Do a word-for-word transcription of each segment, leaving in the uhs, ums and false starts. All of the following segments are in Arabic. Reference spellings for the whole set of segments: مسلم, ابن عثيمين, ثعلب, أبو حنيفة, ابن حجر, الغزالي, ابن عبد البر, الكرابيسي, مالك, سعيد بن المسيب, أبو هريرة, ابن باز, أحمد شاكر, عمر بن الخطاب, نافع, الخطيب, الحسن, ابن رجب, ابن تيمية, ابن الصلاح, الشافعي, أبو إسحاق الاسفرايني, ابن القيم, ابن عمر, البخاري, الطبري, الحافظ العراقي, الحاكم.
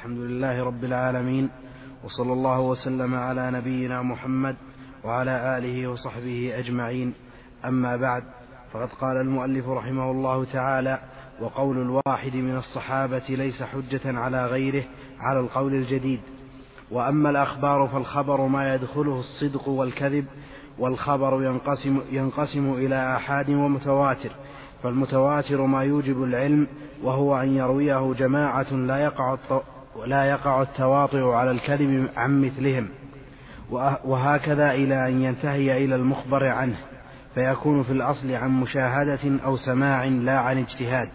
الحمد لله رب العالمين، وصلى الله وسلم على نبينا محمد وعلى آله وصحبه أجمعين. أما بعد، فقد قال المؤلف رحمه الله تعالى: وقول الواحد من الصحابة ليس حجة على غيره على القول الجديد. وأما الأخبار فالخبر ما يدخله الصدق والكذب، والخبر ينقسم, ينقسم إلى آحاد ومتواتر. فالمتواتر ما يوجب العلم، وهو أن يرويه جماعة لا يقع, لا يقع التواطؤ على الكذب عن مثلهم، وهكذا إلى أن ينتهي إلى المخبر عنه، فيكون في الأصل عن مشاهدة أو سماع لا عن اجتهاد.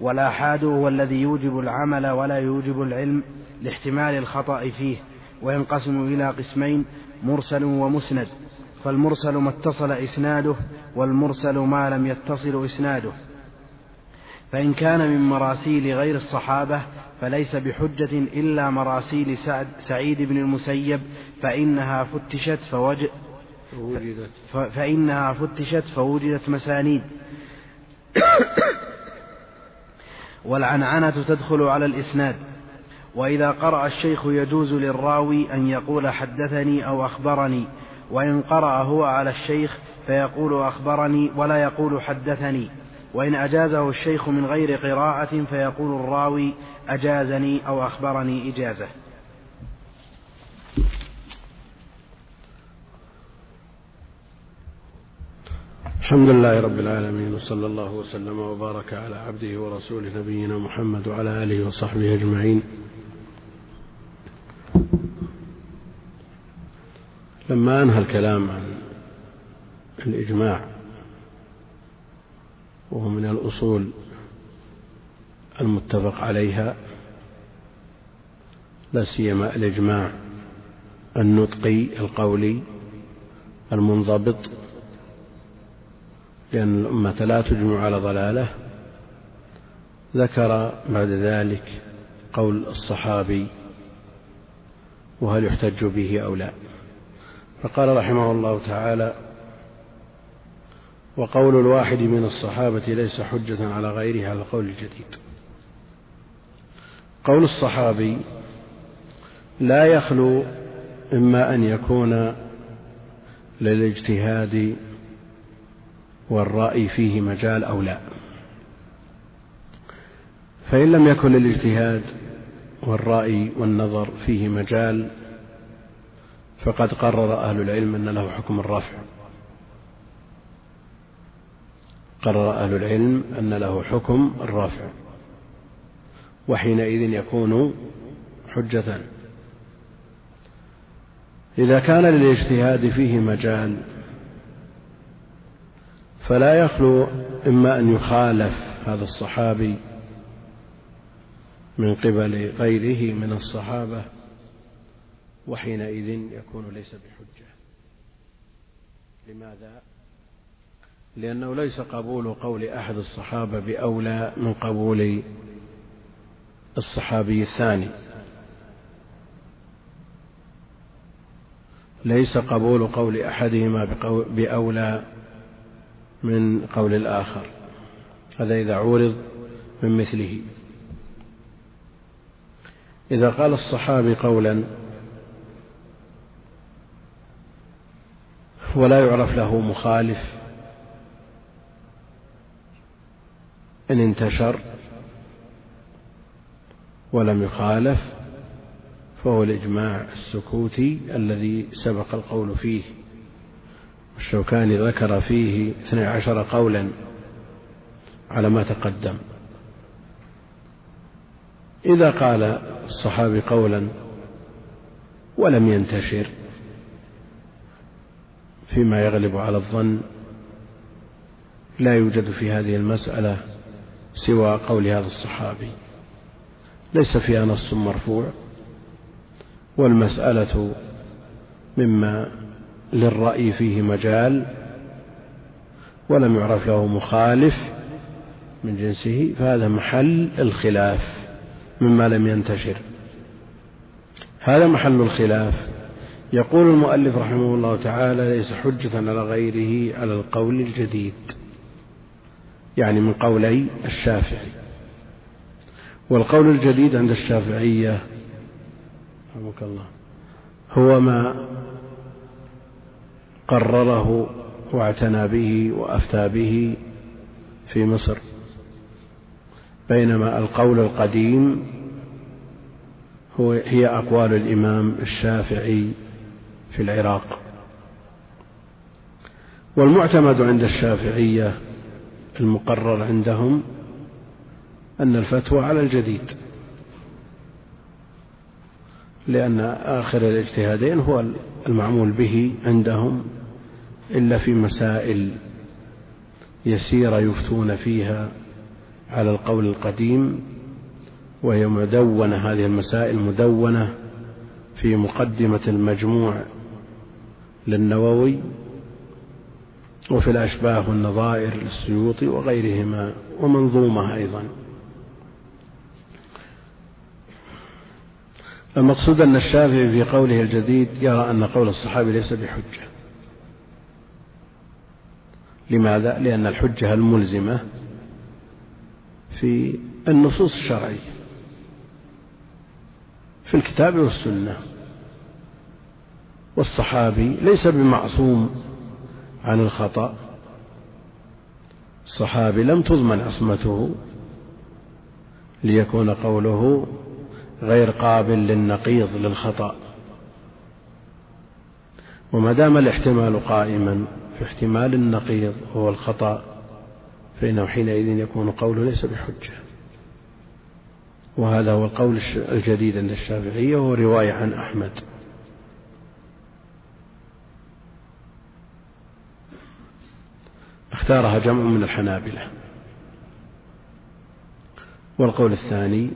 والآحاد هو الذي يوجب العمل ولا يوجب العلم لاحتمال الخطأ فيه، وينقسم إلى قسمين: مرسل ومسند. فالمرسل ما اتصل إسناده، والمرسل ما لم يتصل إسناده. فإن كان من مراسيل غير الصحابة فليس بحجة إلا مراسيل سعيد بن المسيب، فإنها فتشت فوجد فإنها فتشت فوجدت مسانيد. والعنعنة تدخل على الإسناد. وإذا قرأ الشيخ يجوز للراوي أن يقول حدثني أو أخبرني، وإن قرأ هو على الشيخ فيقول أخبرني ولا يقول حدثني. وإن أجازه الشيخ من غير قراءة فيقول الراوي أجازني أو أخبرني إجازة. الحمد لله رب العالمين، وصلى الله وسلم وبارك على عبده ورسوله نبينا محمد وعلى آله وصحبه أجمعين. لما أنهى الكلام عن الإجماع، وهو من الأصول المتفق عليها، لا سيما الإجماع النطقي القولي المنضبط، لأن الأمة لا تجمع على ضلاله، ذكر بعد ذلك قول الصحابي وهل يحتج به أو لا. فقال رحمه الله تعالى: وقول الواحد من الصحابة ليس حجة على غيره على القول الجديد. قول الصحابي لا يخلو إما أن يكون للاجتهاد والرأي فيه مجال أو لا. فإن لم يكن للاجتهاد والرأي والنظر فيه مجال فقد قرر أهل العلم أن له حكم الرفع قرر أهل العلم أن له حكم الرفع، وحينئذ يكون حجة. إذا كان للاجتهاد فيه مجال فلا يخلو إما أن يخالف هذا الصحابي من قبل غيره من الصحابة، وحينئذ يكون ليس بحجة. لماذا؟ لأنه ليس قبول قول أحد الصحابة بأولى من قبول الصحابي الثاني، ليس قبول قول أحدهما بأولى من قول الآخر، هذا إذا عورض من مثله. إذا قال الصحابي قولا ولا يعرف له مخالف إن انتشر ولم يخالف، فهو الإجماع السكوتي الذي سبق القول فيه. الشوكاني ذكر فيه اثني عشر قولا على ما تقدم. إذا قال الصحابي قولا ولم ينتشر فيما يغلب على الظن، لا يوجد في هذه المسألة سوى قول هذا الصحابي، ليس فيها نص مرفوع، والمسألة مما للرأي فيه مجال ولم يعرف له مخالف من جنسه، فهذا محل الخلاف مما لم ينتشر، هذا محل الخلاف. يقول المؤلف رحمه الله تعالى: ليس حجة على غيره على القول الجديد، يعني من قولي الشافعي. والقول الجديد عند الشافعية رحمك الله هو ما قرره واعتنى به وأفتى به في مصر، بينما القول القديم هو هي أقوال الإمام الشافعي في العراق. والمعتمد عند الشافعية المقرر عندهم أن الفتوى على الجديد، لأن آخر الاجتهادين هو المعمول به عندهم، إلا في مسائل يسيرة يفتون فيها على القول القديم، وهي مدونة، هذه المسائل مدونة في مقدمة المجموع للنووي وفي الأشباه والنظائر للسيوطي وغيرهما ومنظومة أيضا. المقصود أن الشافعي في قوله الجديد يرى أن قول الصحابي ليس بحجة. لماذا؟ لأن الحجة الملزمة في النصوص الشرعية في الكتاب والسنة، والصحابي ليس بمعصوم عن الخطأ، الصحابي لم تضمن عصمته ليكون قوله غير قابل للنقيض للخطأ. وما دام الاحتمال قائما في احتمال النقيض هو الخطأ، فإنه حينئذ يكون قوله ليس بحجة. وهذا هو القول الجديد عند الشافعية، وهو رواية عن أحمد. اختارها جمع من الحنابلة. والقول الثاني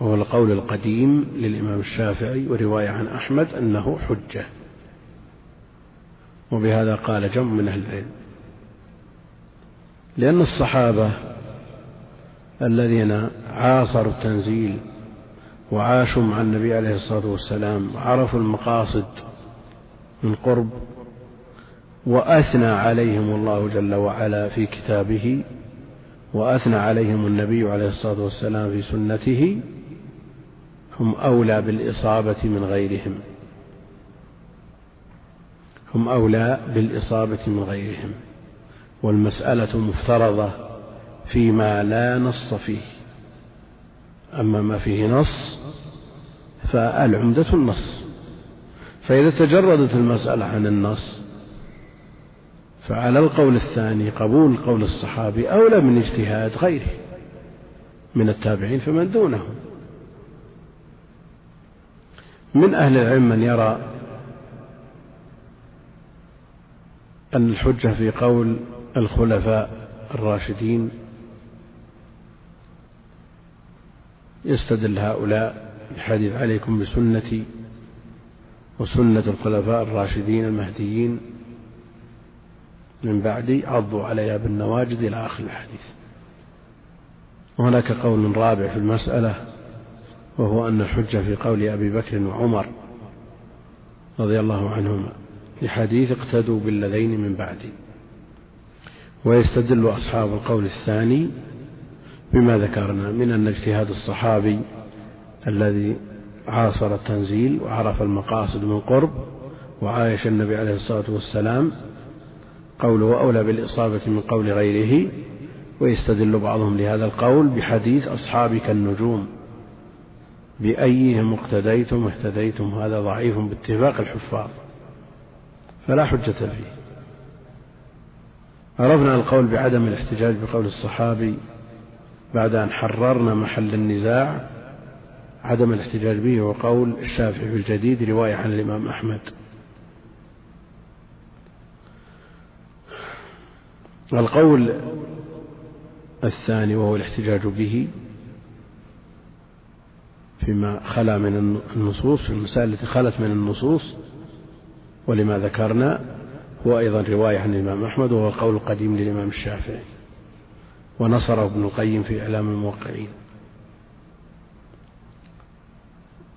وهو القول القديم للإمام الشافعي ورواية عن أحمد أنه حجة، وبهذا قال جمع من أهل العلم، لأن الصحابة الذين عاصروا التنزيل وعاشوا مع النبي عليه الصلاة والسلام وعرفوا المقاصد من قرب، وأثنى عليهم الله جل وعلا في كتابه، وأثنى عليهم النبي عليه الصلاة والسلام في سنته، هم أولى بالإصابة من غيرهم هم أولى بالإصابة من غيرهم والمسألة مفترضة فيما لا نص فيه. أما ما فيه نص فالعمدة النص، فإذا تجردت المسألة عن النص فعلى القول الثاني قبول قول الصحابي أولى من اجتهاد غيره من التابعين فمن دونهم. من أهل العلم من يرى أن الحجة في قول الخلفاء الراشدين، يستدل هؤلاء بحديث عليكم بسنتي وسنة الخلفاء الراشدين المهديين من بعدي عضوا عليها بالنواجذ إلى آخر الحديث. وهناك قول رابع في المسألة، وهو أن الحجة في قول أبي بكر وعمر رضي الله عنهما لحديث اقتدوا بالذين من بعدي. ويستدل أصحاب القول الثاني بما ذكرنا من أن اجتهاد الصحابي الذي عاصر التنزيل وعرف المقاصد من قرب وعايش النبي عليه الصلاة والسلام قوله أولى بالإصابة من قول غيره. ويستدل بعضهم لهذا القول بحديث أصحابك النجوم بأيهم اقتديتم اهتديتم، هذا ضعيف باتفاق الحفاظ فلا حجة فيه. عرفنا القول بعدم الاحتجاج بقول الصحابي بعد أن حررنا محل النزاع، عدم الاحتجاج به وقول الشافعي في الجديد رواية عن الإمام أحمد. القول الثاني وهو الاحتجاج به فيما خلا من النصوص، في المسائل التي خلت من النصوص ولما ذكرنا، هو أيضا رواية عن الإمام أحمد، وهو القول القديم للإمام الشافعي ونصره ابن القيم في إعلام الموقعين.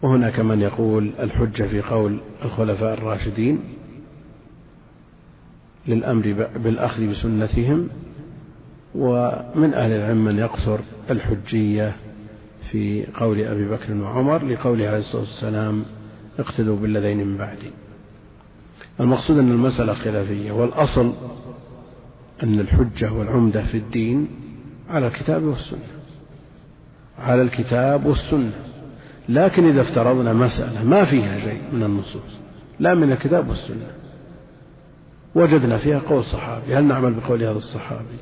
وهناك من يقول الحجة في قول الخلفاء الراشدين للأمر بالأخذ بسنتهم. ومن أهل العلم من يقصر الحجية في قول أبي بكر وعمر لقوله عليه الصلاة والسلام اقتدوا بالذين من بعدي. المقصود أن المسألة خلافية، والأصل أن الحجة والعمدة في الدين على الكتاب والسنة، على الكتاب والسنة. لكن إذا افترضنا مسألة ما فيها شيء من النصوص لا من الكتاب والسنة، وجدنا فيها قول صحابي، هل نعمل بقول هذا الصحابي؟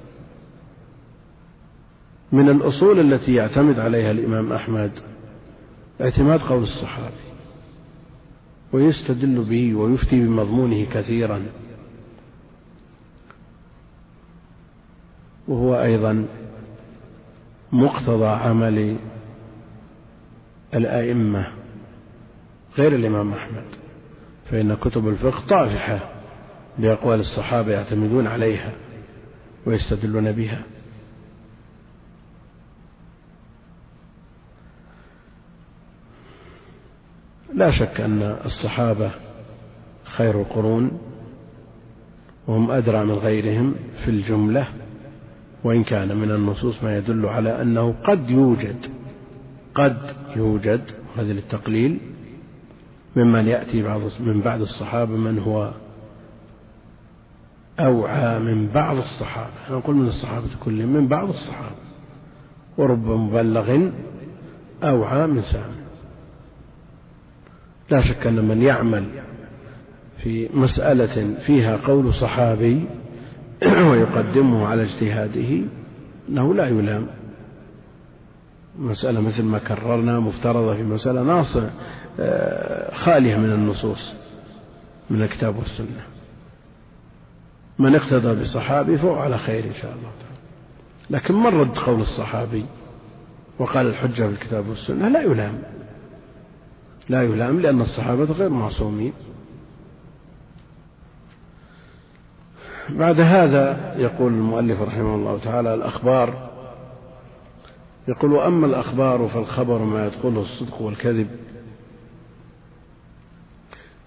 من الأصول التي يعتمد عليها الإمام أحمد اعتماد قول الصحابي، ويستدل به ويفتي بمضمونه كثيرا، وهو أيضا مقتضى عمل الأئمة غير الإمام أحمد، فإن كتب الفقه طافحة بأقوال الصحابة يعتمدون عليها ويستدلون بها. لا شك أن الصحابة خير القرون، وهم أدرى من غيرهم في الجملة، وإن كان من النصوص ما يدل على أنه قد يوجد قد يوجد هذا للتقليل ممن يأتي من بعد الصحابة من هو أوعى من بعض الصحابة، أنا أقول من الصحابة كلهم، من بعض الصحابة، ورب مبلغ أوعى من سامع. لا شك أن من يعمل في مسألة فيها قول صحابي ويقدمه على اجتهاده أنه لا يلام. مسألة مثل ما كررنا مفترضة في مسألة ناصع خالية من النصوص من الكتاب والسنة، من اقتدى بصحابي فهو على خير إن شاء الله تعالى. لكن من رد قول الصحابي وقال الحجة في الكتاب والسنة لا يلام، لا يلام، لأن الصحابة غير معصومين. بعد هذا يقول المؤلف رحمه الله تعالى الأخبار، يقول: وأما الأخبار فالخبر ما يدخله الصدق والكذب.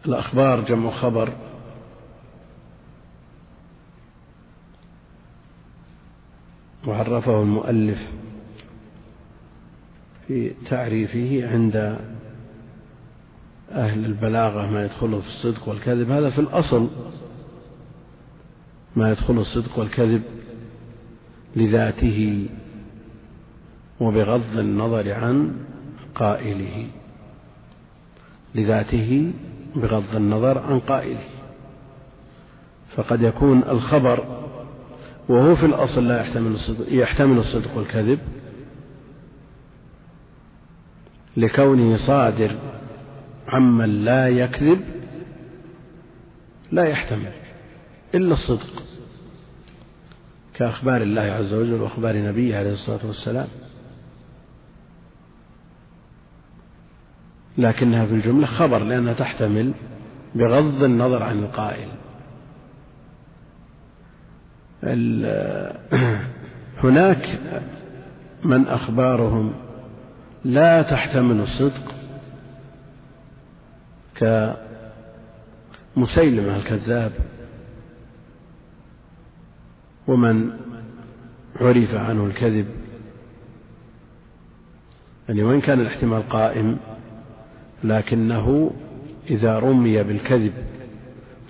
الأخبار جمع خبر، وعرفه المؤلف في تعريفه عند أهل البلاغة ما يدخله في الصدق والكذب. هذا في الأصل ما يدخله الصدق والكذب لذاته وبغض النظر عن قائله، لذاته بغض النظر عن قائله. فقد يكون الخبر وهو في الأصل لا يحتمل الصدق, يحتمل الصدق والكذب لكونه صادر عمن لا يكذب، لا يحتمل إلا الصدق، كأخبار الله عز وجل وأخبار نبيه عليه الصلاة والسلام، لكنها في الجملة خبر لأنها تحتمل بغض النظر عن القائل. هناك من أخبارهم لا تحتمل الصدق كمسيلمة الكذاب، ومن عرف عنه الكذب، يعني وإن كان الاحتمال قائم لكنه إذا رمي بالكذب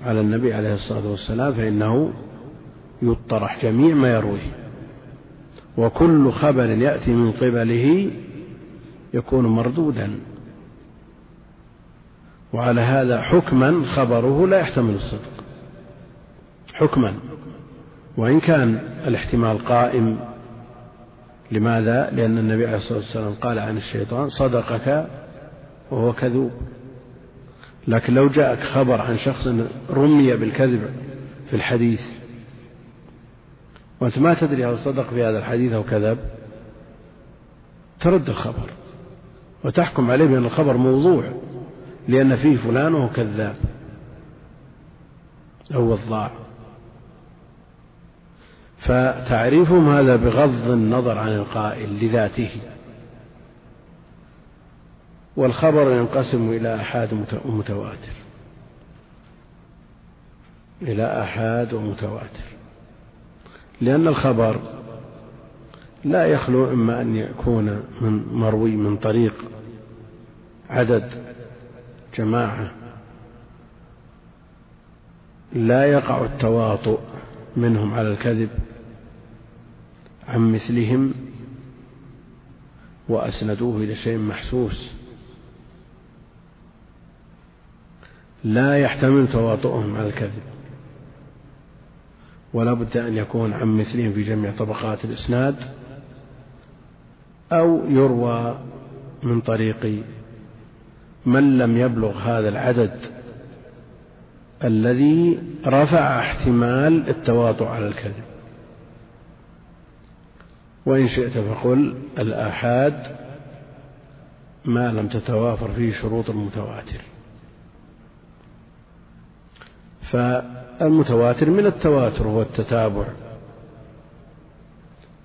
على النبي عليه الصلاة والسلام فإنه يطرح جميع ما يرويه، وكل خبر يأتي من قبله يكون مردودا، وعلى هذا حكما خبره لا يحتمل الصدق حكما، وإن كان الاحتمال قائم. لماذا؟ لأن النبي عليه الصلاة والسلام قال عن الشيطان صدقك وهو كذوب. لكن لو جاءك خبر عن شخص رمي بالكذب في الحديث وأنت ما تدري هل صدق في هذا الحديث أو كذب، ترد الخبر وتحكم عليه بأن الخبر موضوع، لأن فيه فلان وهو كذاب أو وضاع. فتعريفهم هذا بغض النظر عن القائل لذاته. والخبر ينقسم إلى آحاد ومتواتر، إلى آحاد ومتواتر، لأن الخبر لا يخلو إما أن يكون من مروي من طريق عدد جماعة لا يقع التواطؤ منهم على الكذب عن مثلهم وأسندوه إلى شيء محسوس، لا يحتمل تواطؤهم على الكذب، ولا بد أن يكون عن مثلهم في جميع طبقات الإسناد أو يروى من طريق من لم يبلغ هذا العدد الذي رفع احتمال التواطؤ على الكذب. وإن شئت فقل الآحاد ما لم تتوافر فيه شروط المتواتر، فالمتواتر من التواتر هو التتابع،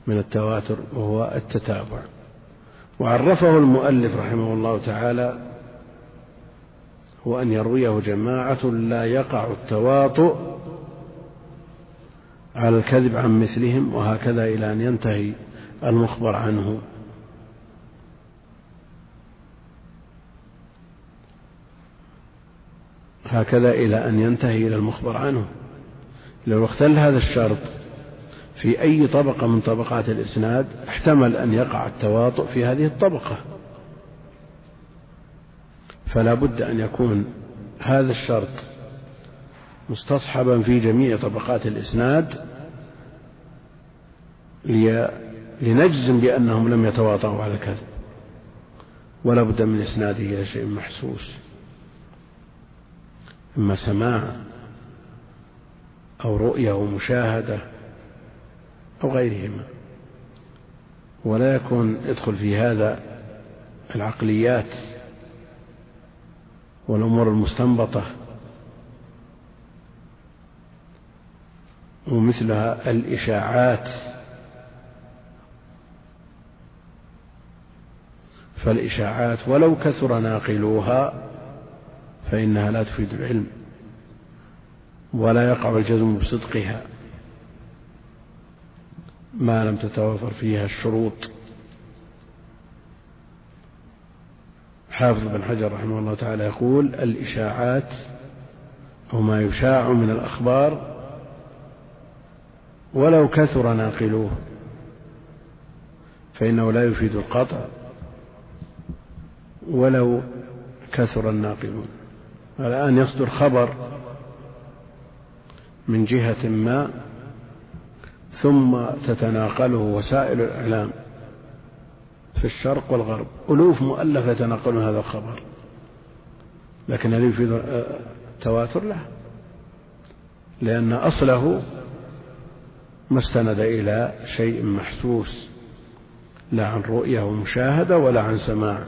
من التواتر هو التتابع. وعرفه المؤلف رحمه الله تعالى هو أن يرويه جماعة لا يقع التواطؤ على الكذب عن مثلهم، وهكذا إلى أن ينتهي المخبر عنه. هكذا إلى أن ينتهي إلى المخبر عنه. لو اختل هذا الشرط في أي طبقة من طبقات الإسناد احتمل أن يقع التواطؤ في هذه الطبقة، فلا بد أن يكون هذا الشرط مستصحبا في جميع طبقات الإسناد لنجزم بأنهم لم يتواطؤوا على الكذب، ولا بد من إسناده إلى شيء محسوس، إما سماع أو رؤية ومشاهدة أو غيرهما، ولا يكون يدخل في هذا العقليات والأمور المستنبطة ومثلها الإشاعات. فالإشاعات ولو كثر ناقلوها فإنها لا تفيد العلم ولا يقع الجزم بصدقها ما لم تتوافر فيها الشروط. حافظ بن حجر رحمه الله تعالى يقول الإشاعات هو ما يشاع من الأخبار ولو كثر ناقلوه فإنه لا يفيد القطع ولو كثر الناقلون. الآن يصدر خبر من جهة ما ثم تتناقله وسائل الإعلام في الشرق والغرب، ألوف مؤلف يتناقلون هذا الخبر، لكن هل يفيد التواتر؟ له، لأن أصله ما استند إلى شيء محسوس، لا عن رؤية ومشاهدة ولا عن سماع.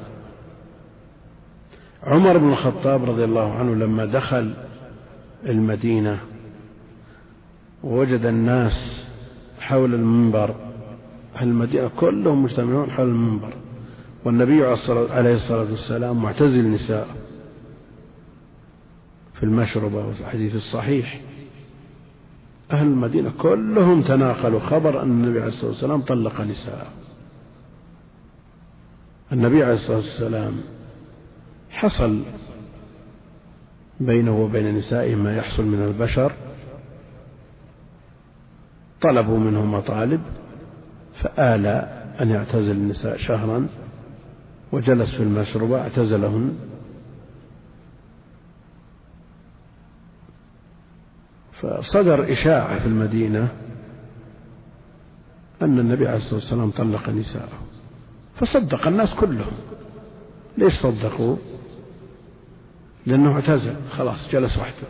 عمر بن الخطاب رضي الله عنه لما دخل المدينة ووجد الناس حول المنبر، المدينة كلهم مجتمعون حول المنبر، والنبي عليه الصلاة والسلام معتزل النساء في المشربة، وفي الحديث الصحيح أهل المدينة كلهم تناقلوا خبر أن النبي عليه الصلاة والسلام طلق نساء. النبي عليه الصلاة والسلام حصل بينه وبين نسائه ما يحصل من البشر، طلبوا منه مطالب، فآلى أن يعتزل النساء شهرا وجلس في المشربة، اعتزلهن، فصدر إشاعة في المدينة أن النبي عليه الصلاة والسلام طلق نساءه، فصدق الناس كلهم. ليش صدقوا؟ لأنه اعتزل، خلاص جلس وحده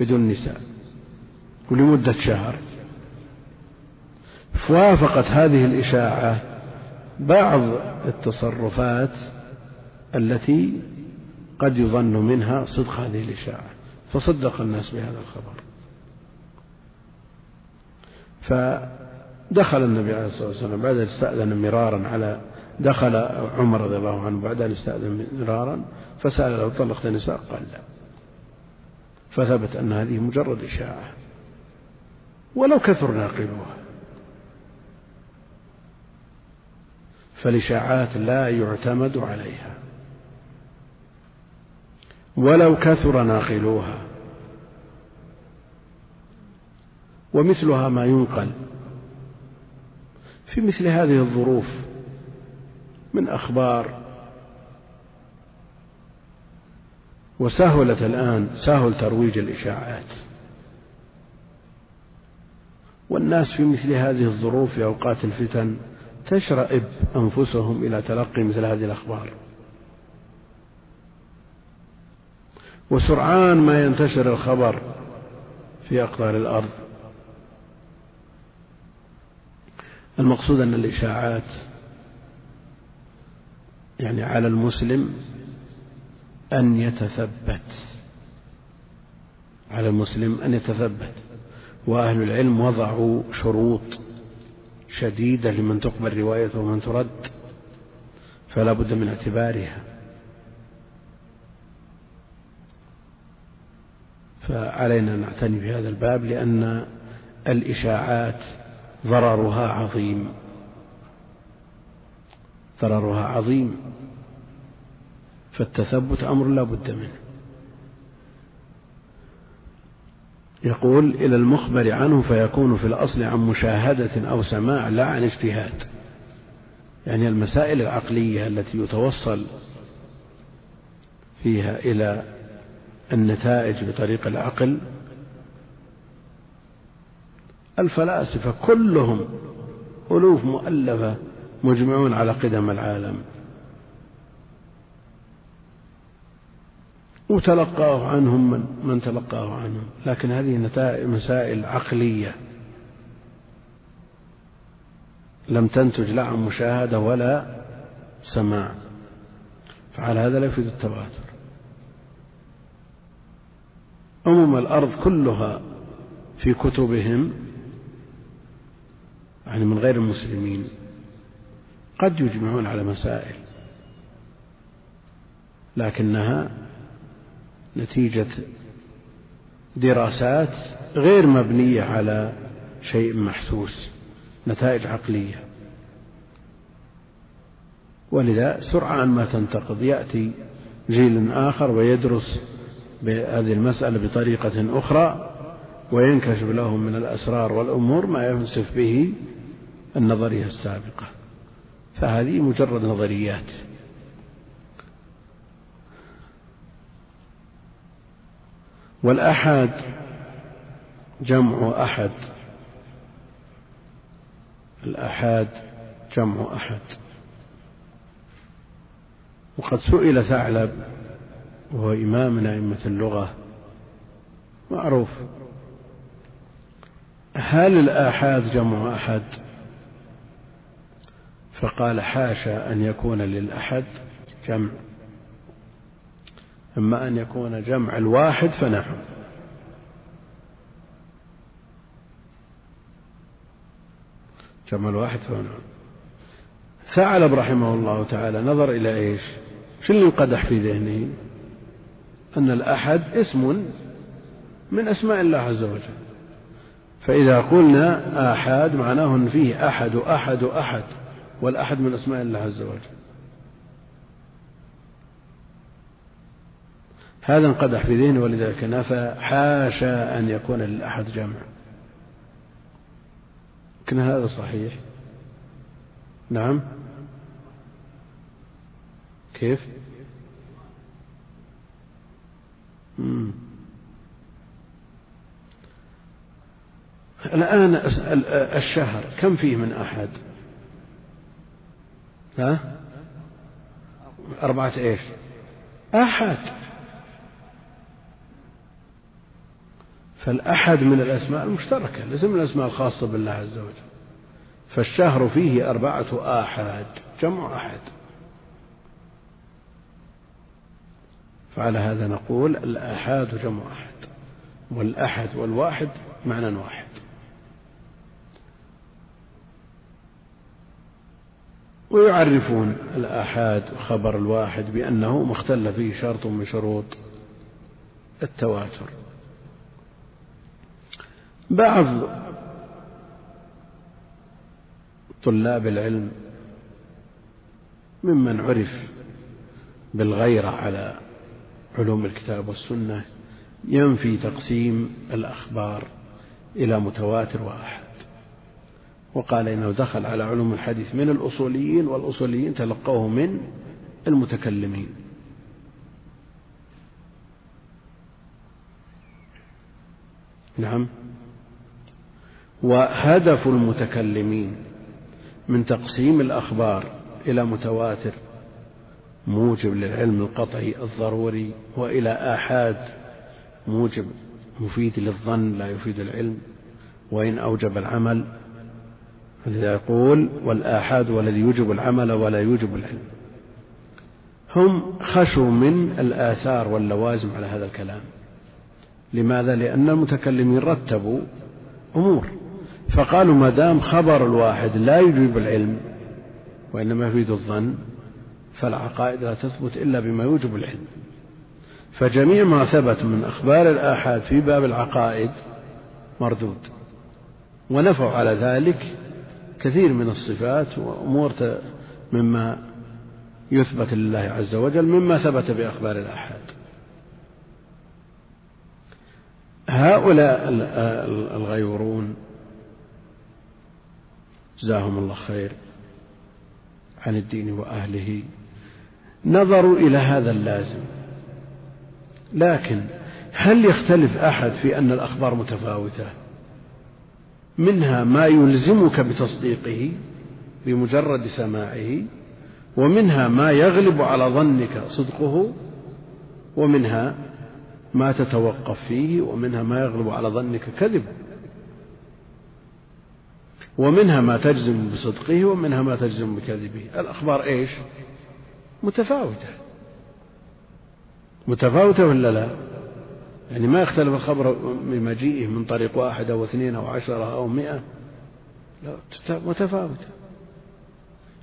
بدون نساء ولمدة شهر. فوافقت هذه الإشاعة بعض التصرفات التي قد يظن منها صدق هذه الإشاعة، فصدق الناس بهذا الخبر. فدخل النبي عليه الصلاة والسلام بعد أن استأذن مرارا على دخل عمر رضي الله عنه بعد أن استأذن مرارا فسأل لو طلقت النساء، قال لا، فثبت أن هذه مجرد إشاعة ولو كثر ناقلوها. فالإشاعات لا يعتمد عليها، ولو كثر ناقلوها. ومثلها ما ينقل في مثل هذه الظروف من أخبار. وسهلت الآن سهل ترويج الإشاعات، والناس في مثل هذه الظروف في أوقات الفتن تشرئب أنفسهم إلى تلقي مثل هذه الأخبار، وسرعان ما ينتشر الخبر في أقطار الأرض. المقصود أن الإشاعات يعني على المسلم أن يتثبت، على المسلم أن يتثبت. وأهل العلم وضعوا شروط شديدة لمن تقبل روايته ومن ترد، فلا بد من اعتبارها. فعلينا نعتني بهذا الباب، لأن الإشاعات ضررها عظيم، ضررها عظيم، فالتثبت أمر لا بد منه. يقول إلى المخبر عنه فيكون في الأصل عن مشاهدة أو سماع لا عن اجتهاد، يعني المسائل العقلية التي يتوصل فيها إلى النتائج بطريق العقل. الفلاسفة كلهم ألوف مؤلفة مجمعون على قدم العالم، وتلقاه عنهم من, من تلقاه عنهم، لكن هذه مسائل عقلية لم تنتج لا عن مشاهدة ولا سماع، فعلى هذا لا يفيد التواتر. أمم الأرض كلها في كتبهم يعني من غير المسلمين قد يجمعون على مسائل، لكنها نتيجة دراسات غير مبنية على شيء محسوس، نتائج عقلية، ولذا سرعان ما تنتقض. يأتي جيل آخر ويدرس بهذه المسألة بطريقة أخرى، وينكشف لهم من الأسرار والأمور ما ينسف به النظرية السابقة، فهذه مجرد نظريات. والأحد جمع أحد، الأحد جمع أحد. وقد سئل ثعلب وهو إمام أئمة اللغة معروف، هل الآحاد جمع أحد؟ فقال حاشا أن يكون للأحد جمع، أما أن يكون جمع الواحد فنعم. جمع الواحد فنعم. ثعلب رحمه الله تعالى نظر إلى إيش؟ شو اللي انقدح في ذهنه؟ أن الأحد اسم من أسماء الله عز وجل، فإذا قلنا آحاد معناه أن فيه أحد أحد أحد، والأحد من أسماء الله عز وجل. هذا انقدح في ذهنه، ولذلك نفى حاشا أن يكون للأحد جمع. لكن هذا صحيح؟ نعم. كيف؟ مم. الآن الشهر كم فيه من أحد؟ ها؟ أربعة إيش؟ أحد. فالأحد من الأسماء المشتركة، ليس من الأسماء الخاصة بالله عز وجل. فالشهر فيه أربعة آحاد، جمع أحد. فعلى هذا نقول الآحاد جمع أحد، والأحد والواحد معنى واحد. ويعرفون الآحاد خبر الواحد بأنه ما اختل فيه شرط من شروط التواتر. بعض طلاب العلم ممن عرف بالغيرة على علوم الكتاب والسنة ينفي تقسيم الأخبار إلى متواتر وأحد، وقال إنه دخل على علوم الحديث من الأصوليين، والأصوليين تلقوه من المتكلمين. نعم. وهدف المتكلمين من تقسيم الأخبار إلى متواتر موجب للعلم القطعي الضروري، وإلى آحاد موجب مفيد للظن لا يفيد العلم وإن أوجب العمل، فلذا يقول والآحاد والذي يوجب العمل ولا يوجب العلم. هم خشوا من الآثار واللوازم على هذا الكلام. لماذا؟ لأن المتكلمين رتبوا أمور، فقالوا ما دام خبر الواحد لا يجيب العلم وإنما يفيد الظن، فالعقائد لا تثبت إلا بما يوجب العلم. فجميع ما ثبت من أخبار الآحاد في باب العقائد مردود، ونفوا على ذلك كثير من الصفات وأمور مما يثبت لله عز وجل مما ثبت بأخبار الآحاد. هؤلاء الغيورون جزاهم الله خير عن الدين وأهله نظروا إلى هذا اللازم، لكن هل يختلف أحد في أن الأخبار متفاوتة؟ منها ما يلزمك بتصديقه بمجرد سماعه، ومنها ما يغلب على ظنك صدقه، ومنها ما تتوقف فيه، ومنها ما يغلب على ظنك كذبه، ومنها ما تجزم بصدقه، ومنها ما تجزم بكذبه. الأخبار إيش؟ متفاوتة. متفاوتة ولا لا؟ يعني ما يختلف الخبر بمجيئه من طريق واحد أو اثنين أو عشرة أو مئة، لا، متفاوتة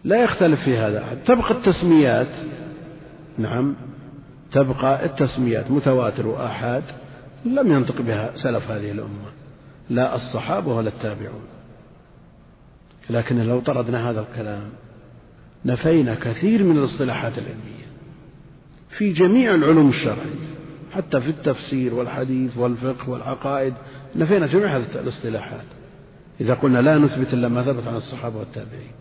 لا يختلف في هذا أحد. تبقى التسميات، نعم تبقى التسميات متواتر وآحاد لم ينطق بها سلف هذه الأمة، لا الصحابة ولا التابعون. لكن لو طردنا هذا الكلام نفينا كثير من الاصطلاحات العلمية في جميع العلوم الشرعية، حتى في التفسير والحديث والفقه والعقائد نفينا جميع هذه الاصطلاحات إذا قلنا لا نثبت إلا ما ثبت عن الصحابة والتابعين.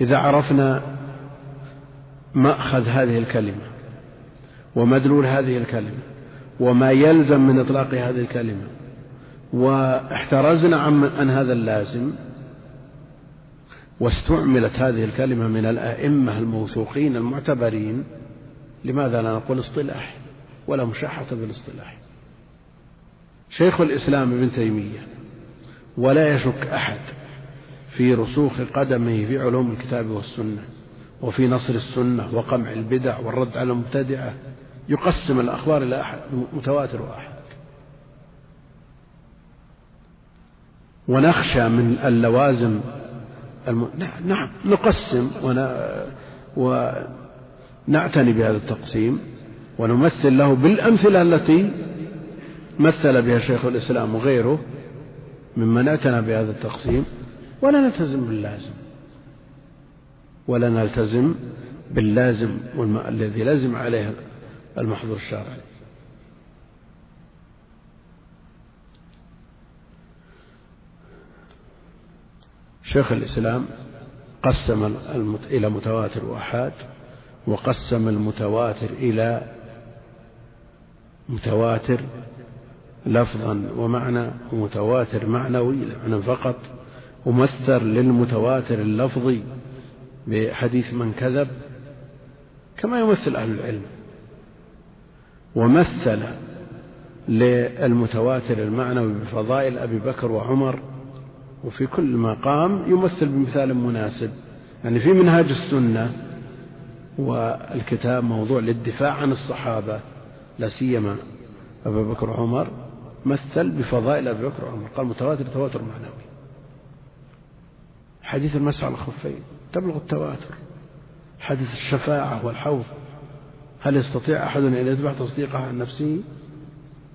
إذا عرفنا مأخذ هذه الكلمة ومدلول هذه الكلمة وما يلزم من إطلاق هذه الكلمة واحترزنا عن هذا اللازم، واستعملت هذه الكلمة من الأئمة الموثوقين المعتبرين، لماذا لا نقول اصطلاح ولا مشاحة بالاصطلاح؟ شيخ الإسلام ابن تيمية ولا يشك أحد في رسوخ قدمه في علوم الكتاب والسنة وفي نصر السنة وقمع البدع والرد على المبتدعة، يقسم الأخبار إلى أحد متواتر وأحد. ونخشى من اللوازم الم... نعم نقسم ون... ونعتني بهذا التقسيم ونمثل له بالأمثلة التي مثل بها شيخ الإسلام وغيره ممن اعتنى بهذا التقسيم، ولا نلتزم باللازم ولا نلتزم باللازم والم... الذي لازم عليه المحظور الشرعي. شيخ الإسلام قسم المت... إلى متواتر وأحاد، وقسم المتواتر إلى متواتر لفظا ومعنى، ومتواتر معنوي معنى فقط، ومثل للمتواتر اللفظي بحديث من كذب كما يمثل أهل العلم، ومثل للمتواتر المعنوي بفضائل أبي بكر وعمر، وفي كل مقام يمثل بمثال مناسب. يعني في منهاج السنة والكتاب موضوع للدفاع عن الصحابة، لا سيما أبي بكر وعمر، مثل بفضائل أبي بكر وعمر، قال متواتر تواتر معنوي. حديث المسح على الخفين تبلغ التواتر. حديث الشفاعة والحوض هل يستطيع أحد أن يتبع تصديقها عن نفسه؟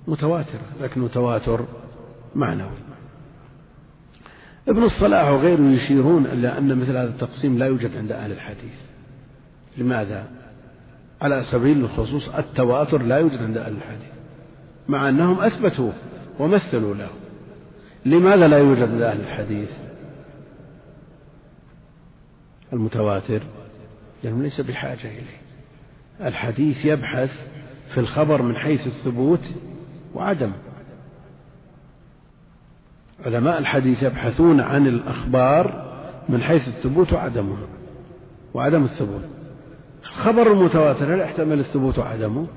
متواتر، لكنه تواتر معنوي. ابن الصلاح وغيره يشيرون إلى أن مثل هذا التقسيم لا يوجد عند أهل الحديث. لماذا؟ على سبيل الخصوص التواتر لا يوجد عند أهل الحديث، مع أنهم أثبتوا ومثلوا له. لماذا لا يوجد عند أهل الحديث المتواتر؟ لأنه ليس بحاجة إليه. الحديث يبحث في الخبر من حيث الثبوت وعدم. علماء الحديث يبحثون عن الأخبار من حيث الثبوت وعدمها وعدم الثبوت. الخبر المتواتر هل يحتمل الثبوت وعدمه؟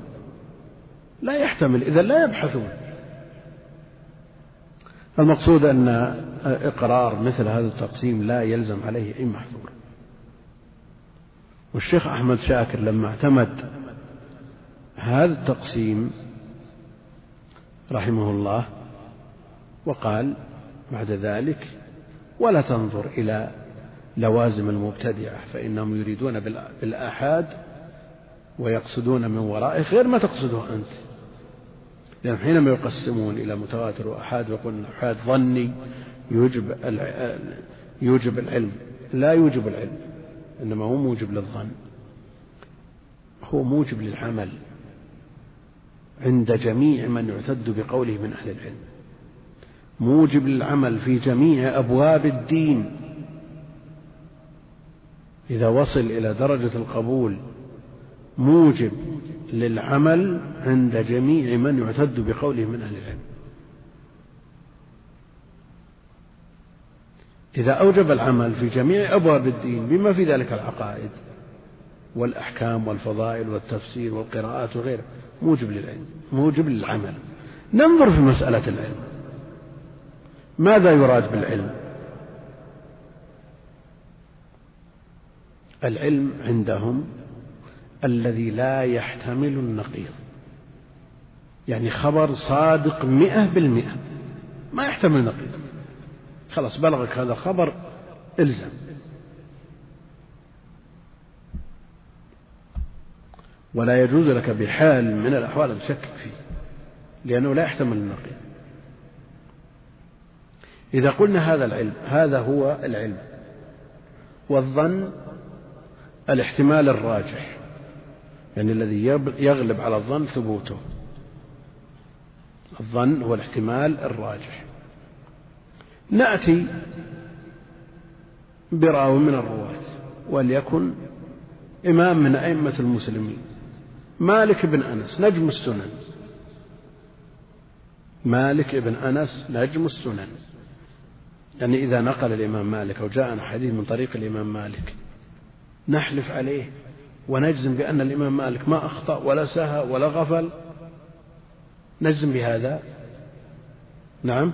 لا يحتمل، إذا لا يبحثون. المقصود أن إقرار مثل هذا التقسيم لا يلزم عليه أي محظور. والشيخ أحمد شاكر لما اعتمد هذا التقسيم رحمه الله وقال بعد ذلك: ولا تنظر إلى لوازم المبتدعة فإنهم يريدون بالآحاد ويقصدون من ورائه غير ما تقصده أنت. لأن حينما يقسمون إلى متواتر وأحاد ويقولون أحاد ظني يوجب يوجب العلم، لا يوجب العلم، إنما هو موجب للظن، هو موجب للعمل عند جميع من يعتد بقوله من أهل العلم، موجب للعمل في جميع أبواب الدين. إذا وصل إلى درجة القبول موجب للعمل عند جميع من يعتد بقوله من أهل العلم. إذا أوجب العمل في جميع أبواب الدين بما في ذلك العقائد والأحكام والفضائل والتفسير والقراءات وغيره، موجب للعلم، موجب للعمل. ننظر في مسألة العلم، ماذا يراد بالعلم؟ العلم عندهم الذي لا يحتمل النقيض، يعني خبر صادق مئة بالمئة ما يحتمل نقيض. خلاص بلغك هذا الخبر الزم. ولا يجوز لك بحال من الأحوال أن تشكك فيه لأنه لا يحتمل النقيض. إذا قلنا هذا العلم، هذا هو العلم. والظن الاحتمال الراجح، يعني الذي يغلب على الظن ثبوته. الظن هو الاحتمال الراجح. نأتي براو من الرواة وليكن إمام من أئمة المسلمين، مالك بن أنس نجم السنن، مالك بن أنس نجم السنن، يعني إذا نقل الإمام مالك أو جاءنا حديث من طريق الإمام مالك نحلف عليه ونجزم بأن الإمام مالك ما أخطأ ولا سهى ولا غفل، نجزم بهذا. نعم،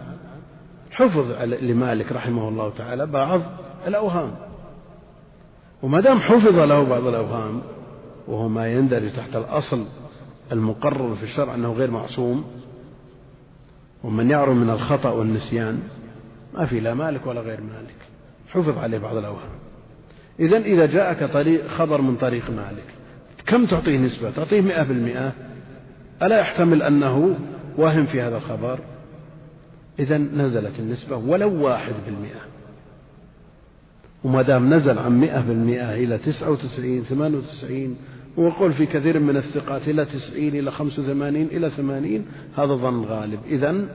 حفظ لمالك رحمه الله تعالى بعض الأوهام، وما دام حفظ له بعض الأوهام وهو ما يندرج تحت الأصل المقرر في الشرع أنه غير معصوم، ومن يعرو من الخطأ والنسيان ما في لا مالك ولا غير مالك، حفظ عليه بعض الأوهام. إذن إذا جاءك طريق خبر من طريق مالك كم تعطيه نسبة؟ تعطيه مئة بالمئة. ألا يحتمل أنه واهم في هذا الخبر؟ إذن نزلت النسبة ولو واحد بالمئة، وما دام نزل عن مئة بالمئة إلى تسعة وتسعين، ثمان وتسعين، وقول في كثير من الثقات إلى تسعين، إلى خمس وثمانين، إلى ثمانين، هذا ظن غالب. إذن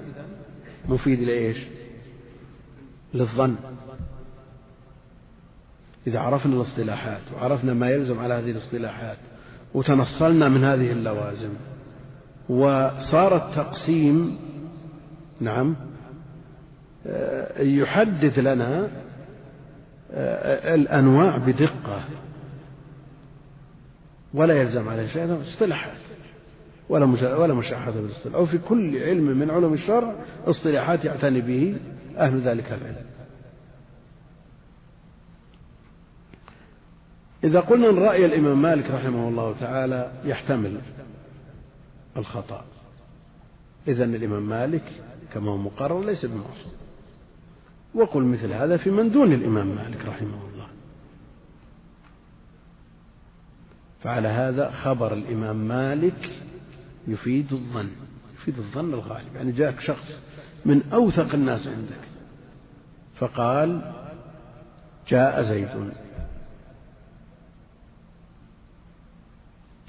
مفيد لإيش؟ للظن. إذا عرفنا الاصطلاحات وعرفنا ما يلزم على هذه الاصطلاحات وتنصلنا من هذه اللوازم وصار التقسيم نعم يحدد لنا الأنواع بدقة ولا يلزم عليه شيء اصطلاحات ولا مشاحة بالاصطلاح، أو في كل علم من علوم الشرع اصطلاحات يعتني به أهل ذلك العلم. إذا قلنا أن رأي الإمام مالك رحمه الله تعالى يحتمل الخطأ، إذن الإمام مالك كما هو مقرر ليس بمعصوم. وقل مثل هذا في من دون الإمام مالك رحمه الله. فعلى هذا خبر الإمام مالك يفيد الظن، يفيد الظن الغالب. يعني جاءك شخص من أوثق الناس عندك فقال جاء زيد،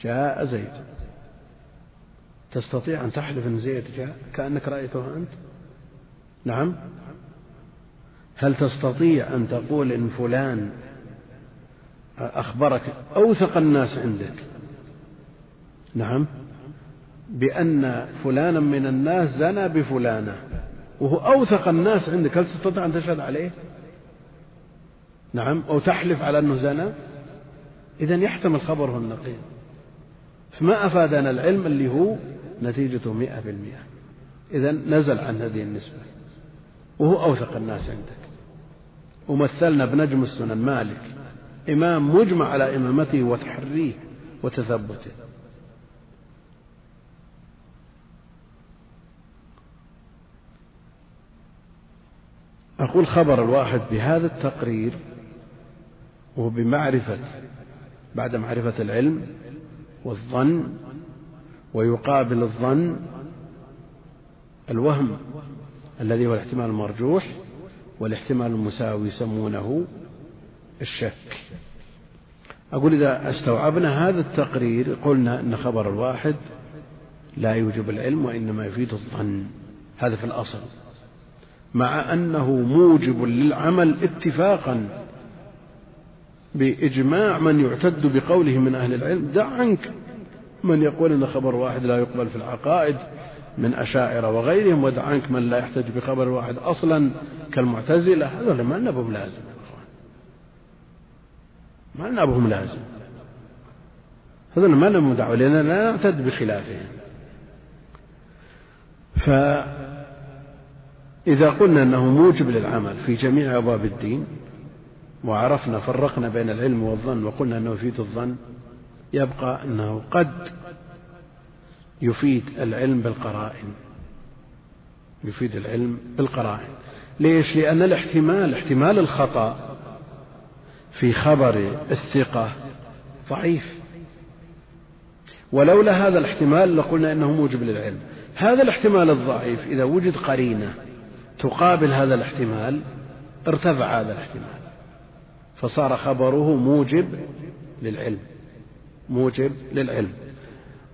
جاء زيد، تستطيع أن تحلف أن زيد جاء كأنك رأيته أنت؟ نعم. هل تستطيع أن تقول إن فلان أخبرك أوثق الناس عندك، نعم، بأن فلانا من الناس زنى بفلانة وهو أوثق الناس عندك، هل تستطيع أن تشهد عليه؟ نعم، أو تحلف على أنه زنى؟ إذن يحتمل خبره النقيض، فما أفادنا العلم اللي هو نتيجته مئة بالمئة. إذن نزل عن هذه النسبة وهو أوثق الناس عندك. ومثلنا بنجم السنن مالك، إمام مجمع على إمامته وتحريه وتثبته. أقول خبر الواحد بهذا التقرير وهو بمعرفة، بعد معرفة العلم والظن، ويقابل الظن الوهم الذي هو الاحتمال المرجوح، والاحتمال المساوي يسمونه الشك. أقول إذا استوعبنا هذا التقرير قلنا أن خبر الواحد لا يوجب العلم وإنما يفيد الظن، هذا في الأصل، مع أنه موجب للعمل اتفاقا بإجماع من يعتد بقوله من أهل العلم. دع عنك من يقول أن خبر واحد لا يقبل في العقائد من أشاعرة وغيرهم، ودع عنك من لا يحتج بخبر واحد أصلا كالمعتزلة. هذا ما لنا بهم لازم، ما لنا بهم لازم، هذا ما لنا مدعو، لأننا لا نعتد بخلافهم. ف إذا قلنا أنه موجب للعمل في جميع أبواب الدين، وعرفنا فرقنا بين العلم والظن وقلنا أنه يفيد الظن، يبقى أنه قد يفيد العلم بالقرائن، يفيد العلم بالقرائن. ليش؟ لأن الاحتمال، احتمال الخطأ في خبر الثقة ضعيف، ولولا هذا الاحتمال لقلنا أنه موجب للعلم. هذا الاحتمال الضعيف إذا وجد قرينة تقابل هذا الاحتمال ارتفع هذا الاحتمال، فصار خبره موجب للعلم، موجب للعلم.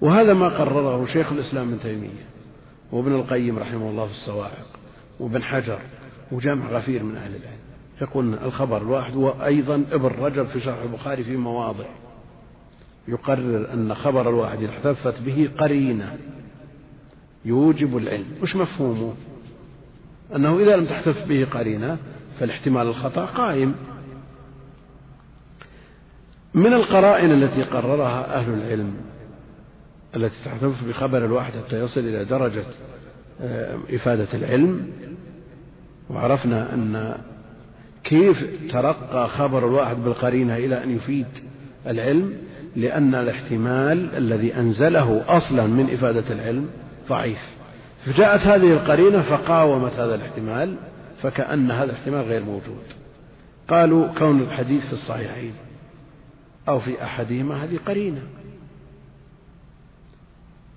وهذا ما قرره شيخ الإسلام ابن تيمية وابن القيم رحمه الله في الصواعق، وابن حجر وجمع غفير من أهل العلم، يقول الخبر الواحد. وأيضا ابن رجب في شرح البخاري في مواضع يقرر أن خبر الواحد احتفت به قرينة يوجب العلم. وش مفهومه؟ أنه إذا لم تحتف به قرينة فالاحتمال الخطأ قائم. من القرائن التي قررها أهل العلم التي تحتف بخبر الواحد حتى يصل إلى درجة إفادة العلم، وعرفنا أن كيف ترقى خبر الواحد بالقرينة إلى أن يفيد العلم، لأن الاحتمال الذي أنزله أصلا من إفادة العلم ضعيف، فجاءت هذه القرينة فقاومت هذا الاحتمال، فكأن هذا الاحتمال غير موجود. قالوا كون الحديث في الصحيحين أو في أحدهما هذه قرينة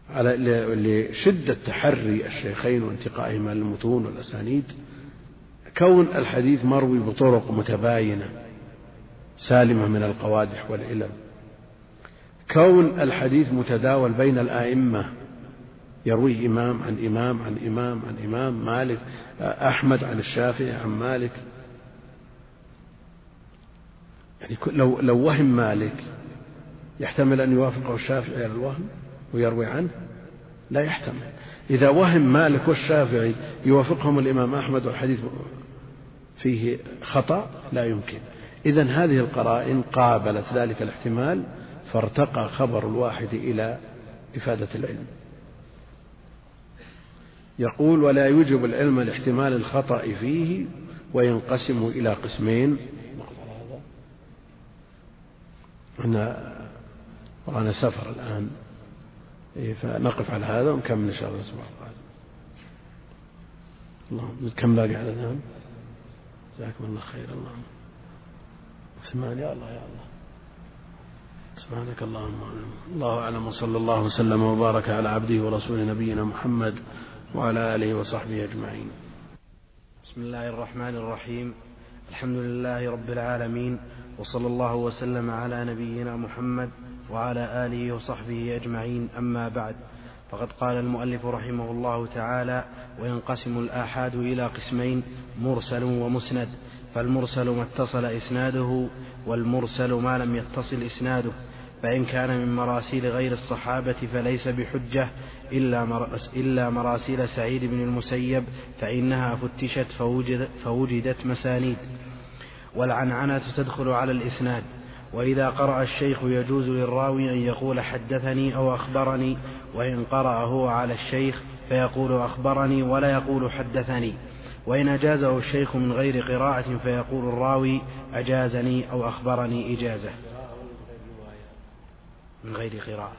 على لشدة تحري الشيخين وانتقائهما للمتون والأسانيد، كون الحديث مروي بطرق متباينة سالمة من القوادح والعلل، كون الحديث متداول بين الآئمة، يروي إمام عن إمام عن إمام عن إمام، مالك أحمد عن الشافعي عن مالك. يعني لو, لو وهم مالك يحتمل أن يوافقه الشافعي على الوهم ويروي عنه؟ لا يحتمل. إذا وهم مالك والشافعي يوافقهم الإمام أحمد والحديث فيه خطأ؟ لا يمكن. إذن هذه القرائن قابلت ذلك الاحتمال، فارتقى خبر الواحد إلى إفادة العلم. يقول ولا يوجب العلم الاحتمال الخطأ فيه، وينقسم إلى قسمين. أنا ورانا سفر الآن فنقف على هذا ونكمل إن شاء الله الأسبوع القادم. اللهم كم باقي على الآن؟ جزاكم الله خير. اللهم سمعني يا الله يا الله. سبحانك اللهم الله أعلم. وصلى الله وسلم وبارك على عبده ورسوله نبينا محمد وعلى آله وصحبه أجمعين. بسم الله الرحمن الرحيم. الحمد لله رب العالمين، وصلى الله وسلم على نبينا محمد وعلى آله وصحبه أجمعين. أما بعد، فقد قال المؤلف رحمه الله تعالى: وينقسم الآحاد إلى قسمين: مرسل ومسند. فالمرسل ما اتصل إسناده، والمرسل ما لم يتصل إسناده، فإن كان من مراسيل غير الصحابة فليس بحجة، إلا مراسيل سعيد بن المسيب فإنها فتشت فوجد فوجدت مسانيد. والعنعنة تدخل على الإسناد. وإذا قرأ الشيخ يجوز للراوي أن يقول حدثني أو أخبرني، وإن قرأ هو على الشيخ فيقول أخبرني ولا يقول حدثني، وإن أجازه الشيخ من غير قراءة فيقول الراوي أجازني أو أخبرني إجازة من غير قراءة.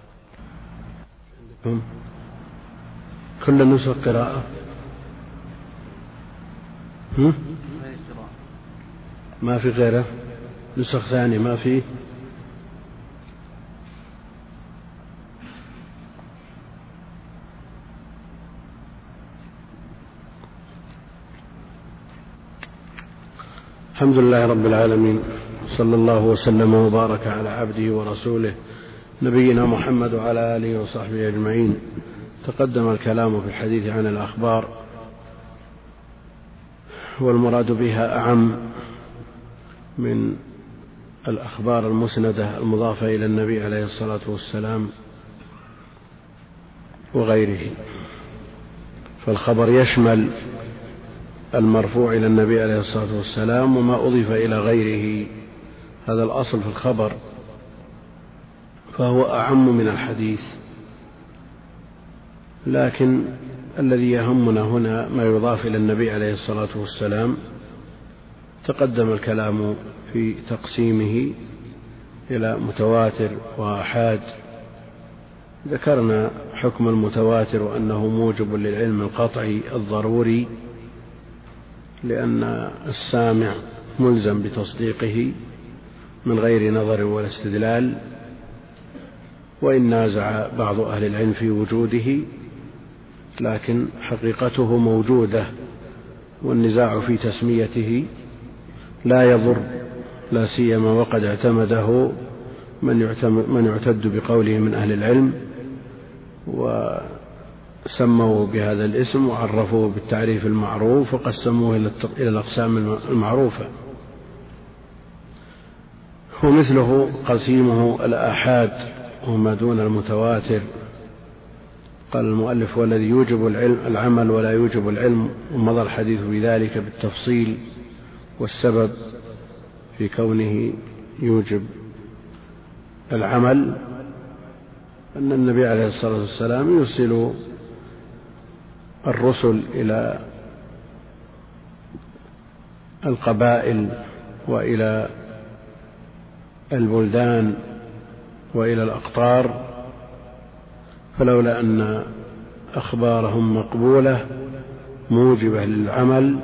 كل النسخ قراءة. هم؟ ما في غيره؟ نسخ ثاني ما في؟ الحمد لله رب العالمين، صلى الله وسلم وبارك على عبده ورسوله نبينا محمد وعلى آله وصحبه أجمعين. تقدم الكلام في الحديث عن الأخبار، والمراد بها أعم من الأخبار المسندة المضافة إلى النبي عليه الصلاة والسلام وغيره، فالخبر يشمل المرفوع إلى النبي عليه الصلاة والسلام وما أضيف إلى غيره، هذا الأصل في الخبر، فهو أعم من الحديث. لكن الذي يهمنا هنا ما يضاف إلى النبي عليه الصلاة والسلام، تقدم الكلام في تقسيمه إلى متواتر وآحاد. ذكرنا حكم المتواتر وأنه موجب للعلم القطعي الضروري، لأن السامع ملزم بتصديقه من غير نظر ولا استدلال، وإن نازع بعض أهل العلم في وجوده لكن حقيقته موجودة، والنزاع في تسميته لا يضر، لا سيما وقد اعتمده من يعتد بقوله من أهل العلم، وسموه بهذا الاسم وعرفوه بالتعريف المعروف وقسموه إلى الأقسام المعروفة. ومثله قسيمه الآحاد وما دون المتواتر. قال المؤلف: والذي يوجب العلم العمل ولا يوجب العلم. ومضى الحديث بذلك بالتفصيل والسبب في كونه يوجب العمل، أن النبي عليه الصلاة والسلام يرسل الرسل إلى القبائل وإلى البلدان وإلى الأقطار، فلولا أن أخبارهم مقبولة موجبة للعمل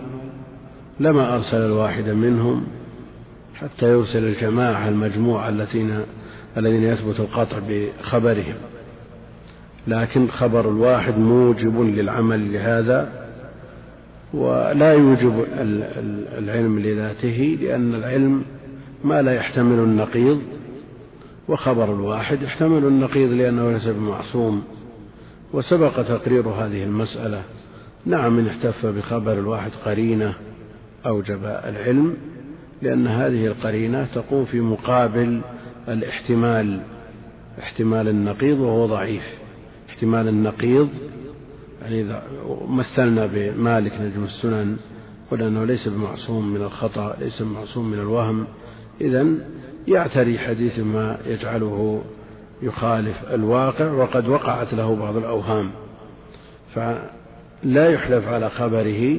لما أرسل الواحد منهم حتى يرسل الجماعة المجموعة الذين يثبت القطع بخبرهم، لكن خبر الواحد موجب للعمل لهذا، ولا يوجب العلم لذاته، لأن العلم ما لا يحتمل النقيض، وخبر الواحد يحتمل النقيض لأنه ليس بمعصوم، وسبق تقرير هذه المسألة. نعم، إن احتف بخبر الواحد قرينة أوجب العلم، لأن هذه القرينة تقوم في مقابل الاحتمال، احتمال النقيض وهو ضعيف. احتمال النقيض يعني مثلنا بمالك نجم السنن، ولأنه ليس بمعصوم من الخطأ، ليس بمعصوم من الوهم، إذن يعتري حديث ما يجعله يخالف الواقع، وقد وقعت له بعض الأوهام، فلا يحلف على خبره.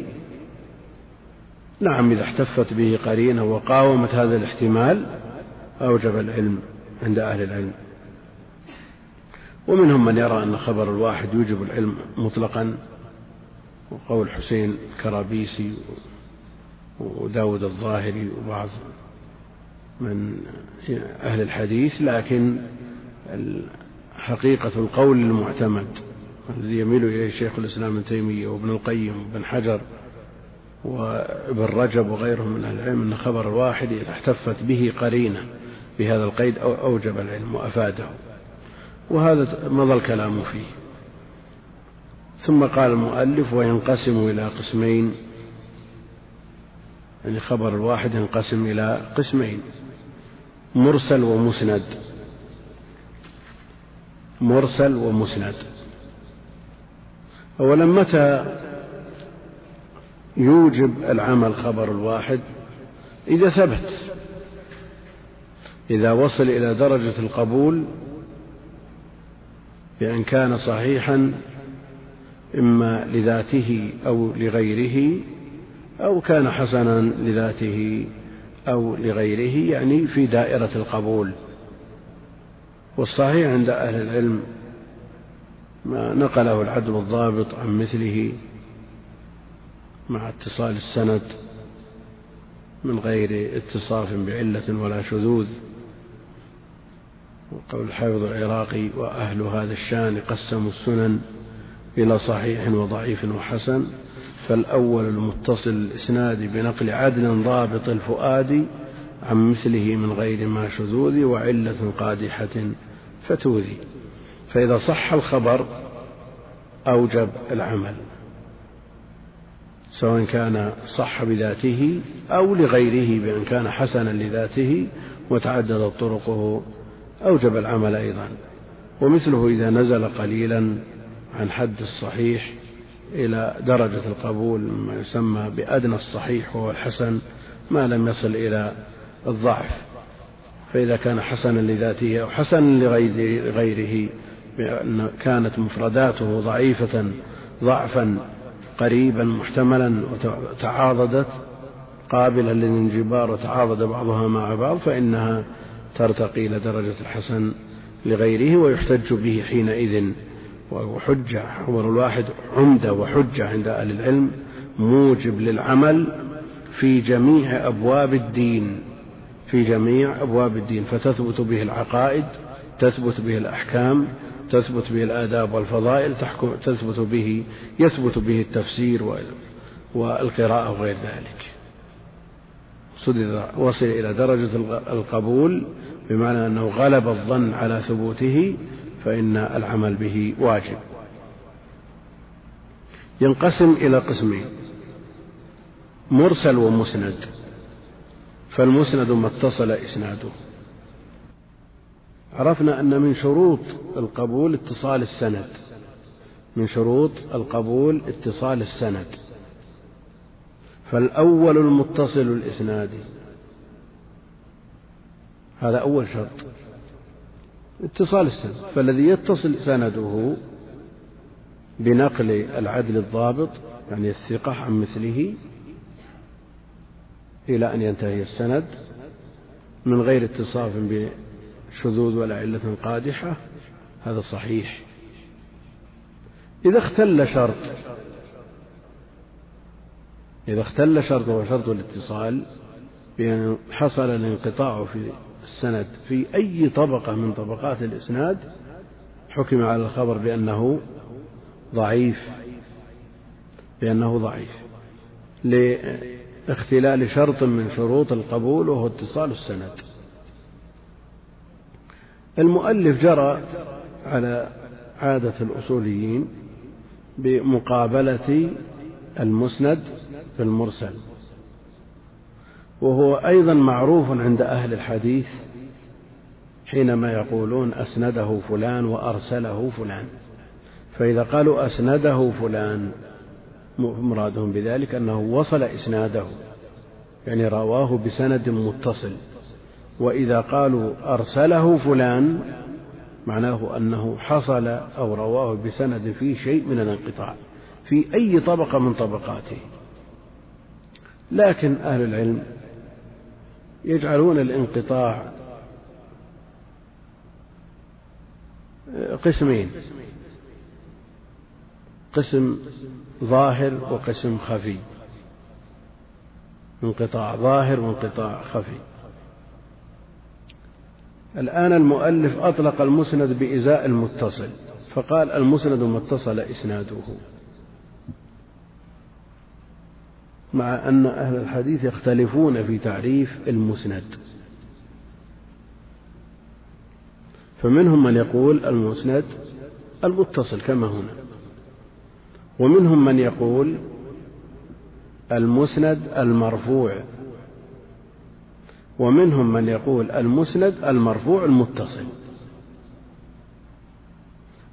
نعم، إذا احتفت به قرينة وقاومت هذا الاحتمال أوجب العلم عند أهل العلم. ومنهم من يرى أن خبر الواحد يوجب العلم مطلقا، وقول حسين الكرابيسي وداود الظاهري وبعض من أهل الحديث، لكن حقيقة القول المعتمد الذي يميل إليه شيخ الإسلام ابن تيمية وابن القيم وابن حجر وابن رجب وغيرهم من العلم، أن خبر الواحد إذا احتفت به قرينة بهذا القيد أو أوجب العلم وأفاده، وهذا مضى الكلام فيه. ثم قال المؤلف: وينقسم إلى قسمين، يعني خبر الواحد ينقسم إلى قسمين: مرسل ومسند. مرسل ومسند أولا متى يوجب العمل خبر الواحد؟ إذا ثبت، إذا وصل إلى درجة القبول بأن كان صحيحا إما لذاته أو لغيره، أو كان حسنا لذاته أو لغيره، يعني في دائرة القبول. والصحيح عند أهل العلم ما نقله العدل الضابط عن مثله مع اتصال السند من غير اتصاف بعلة ولا شذوذ، وقول الحافظ العراقي: وأهل هذا الشان قسموا السنن إلى صحيح وضعيف وحسن، فالأول المتصل الإسناد بنقل عدل ضابط الفؤاد عن مثله من غير ما شذوذ وعلة قادحة فتوذي. فإذا صح الخبر أوجب العمل، سواء كان صح بذاته أو لغيره بأن كان حسنا لذاته وتعددت طرقه أوجب العمل أيضا. ومثله إذا نزل قليلا عن حد الصحيح إلى درجة القبول، ما يسمى بأدنى الصحيح وهو الحسن، ما لم يصل إلى الضعف، فإذا كان حسنا لذاته أو حسنا لغيره بأن كانت مفرداته ضعيفة ضعفا قريبا محتملا وتعاضدت، قابلا للانجبار وتعاضد بعضها مع بعض، فإنها ترتقي إلى درجة الحسن لغيره ويحتج به حينئذ. وحجة خبر الواحد عمدة وحجة عند أهل العلم، موجب للعمل في جميع أبواب الدين، في جميع أبواب الدين، فتثبت به العقائد، تثبت به الأحكام، تثبت به الآداب والفضائل، تثبت به يثبت به التفسير والقراءة وغير ذلك. وصل إلى درجة القبول بمعنى أنه غلب الظن على ثبوته، فإن العمل به واجب. ينقسم إلى قسمين: مرسل ومسند. فالمسند ما اتصل إسناده. عرفنا أن من شروط القبول اتصال السند، من شروط القبول اتصال السند، فالأول المتصل الإسناد، هذا أول شرط اتصال السند. فالذي يتصل سنده بنقل العدل الضابط يعني الثقة عن مثله إلى أن ينتهي السند من غير اتصاف بشذوذ ولا علة قادحة، هذا صحيح. إذا اختل شرط، إذا اختل شرط وشرط الاتصال بأن حصل الانقطاع في السند في أي طبقة من طبقات الإسناد، حكم على الخبر بأنه ضعيف، بأنه ضعيف لاختلال شرط من شروط القبول وهو اتصال السند. المؤلف جرى على عادة الأصوليين بمقابلة المسند في المرسل، وهو أيضا معروف عند أهل الحديث حينما يقولون أسنده فلان وأرسله فلان. فإذا قالوا أسنده فلان مرادهم بذلك أنه وصل إسناده، يعني رواه بسند متصل. وإذا قالوا أرسله فلان معناه أنه حصل أو رواه بسند فيه شيء من الانقطاع في أي طبقة من طبقاته. لكن أهل العلم يجعلون الانقطاع قسمين: قسم ظاهر وقسم خفي، انقطاع ظاهر وانقطاع خفي. الآن المؤلف أطلق المسند بإزاء المتصل، فقال المسند ما اتصل إسناده، مع أن أهل الحديث يختلفون في تعريف المسند. فمنهم من يقول المسند المتصل كما هنا، ومنهم من يقول المسند المرفوع، ومنهم من يقول المسند المرفوع المتصل.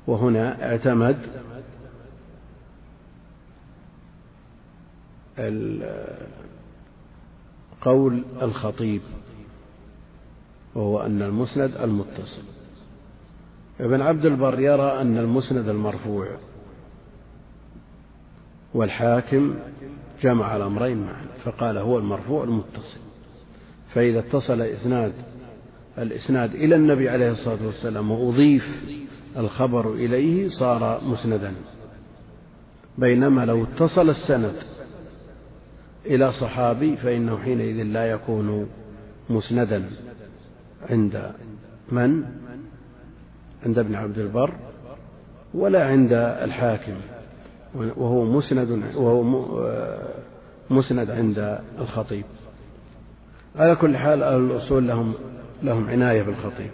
وهنا اعتمد قول الخطيب وهو أن المسند المتصل. ابن عبد البر يرى أن المسند المرفوع، والحاكم جمع الأمرين معا فقال هو المرفوع المتصل. فإذا اتصل إسناد الإسناد إلى النبي عليه الصلاة والسلام وأضيف الخبر إليه صار مسندا، بينما لو اتصل السند إلى صحابي فإنه حينئذ لا يكون مسندا عند من؟ عند ابن عبد البر ولا عند الحاكم، وهو مسند وهو مسند عند الخطيب. على كل حال أهل الأصول لهم لهم عناية بالخطيب،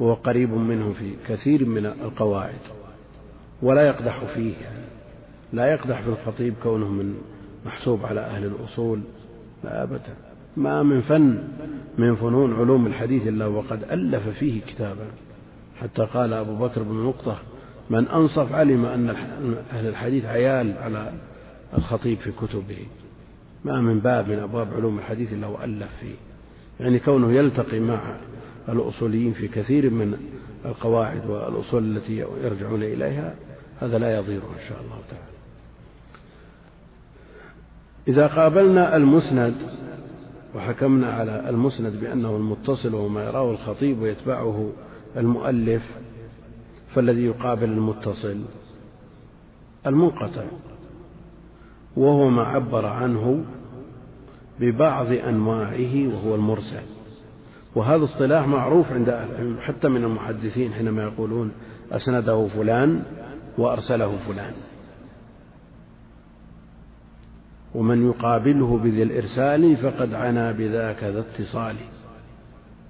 وهو قريب منهم في كثير من القواعد ولا يقدح فيه، يعني لا يقدح في الخطيب كونه من محسوب على أهل الأصول، لا أبدا. ما من فن من فنون علوم الحديث إلا وقد ألف فيه كتابا، حتى قال أبو بكر بن نقطة من أنصف علم أن أهل الحديث عيال على الخطيب في كتبه. ما من باب من أبواب علوم الحديث إلا وألف فيه، يعني كونه يلتقي مع الأصوليين في كثير من القواعد والأصول التي يرجعون إليها، هذا لا يضيره إن شاء الله تعالى. إذا قابلنا المسند وحكمنا على المسند بأنه المتصل وما يراه الخطيب ويتبعه المؤلف، فالذي يقابل المتصل المنقطع، وهو ما عبر عنه ببعض أنواعه وهو المرسل. وهذا اصطلاح معروف عند أهل العلم حتى من المحدثين حينما يقولون أسنده فلان وأرسله فلان، ومن يقابله بذي الإرسال فقد عنا بذاك ذا اتصال.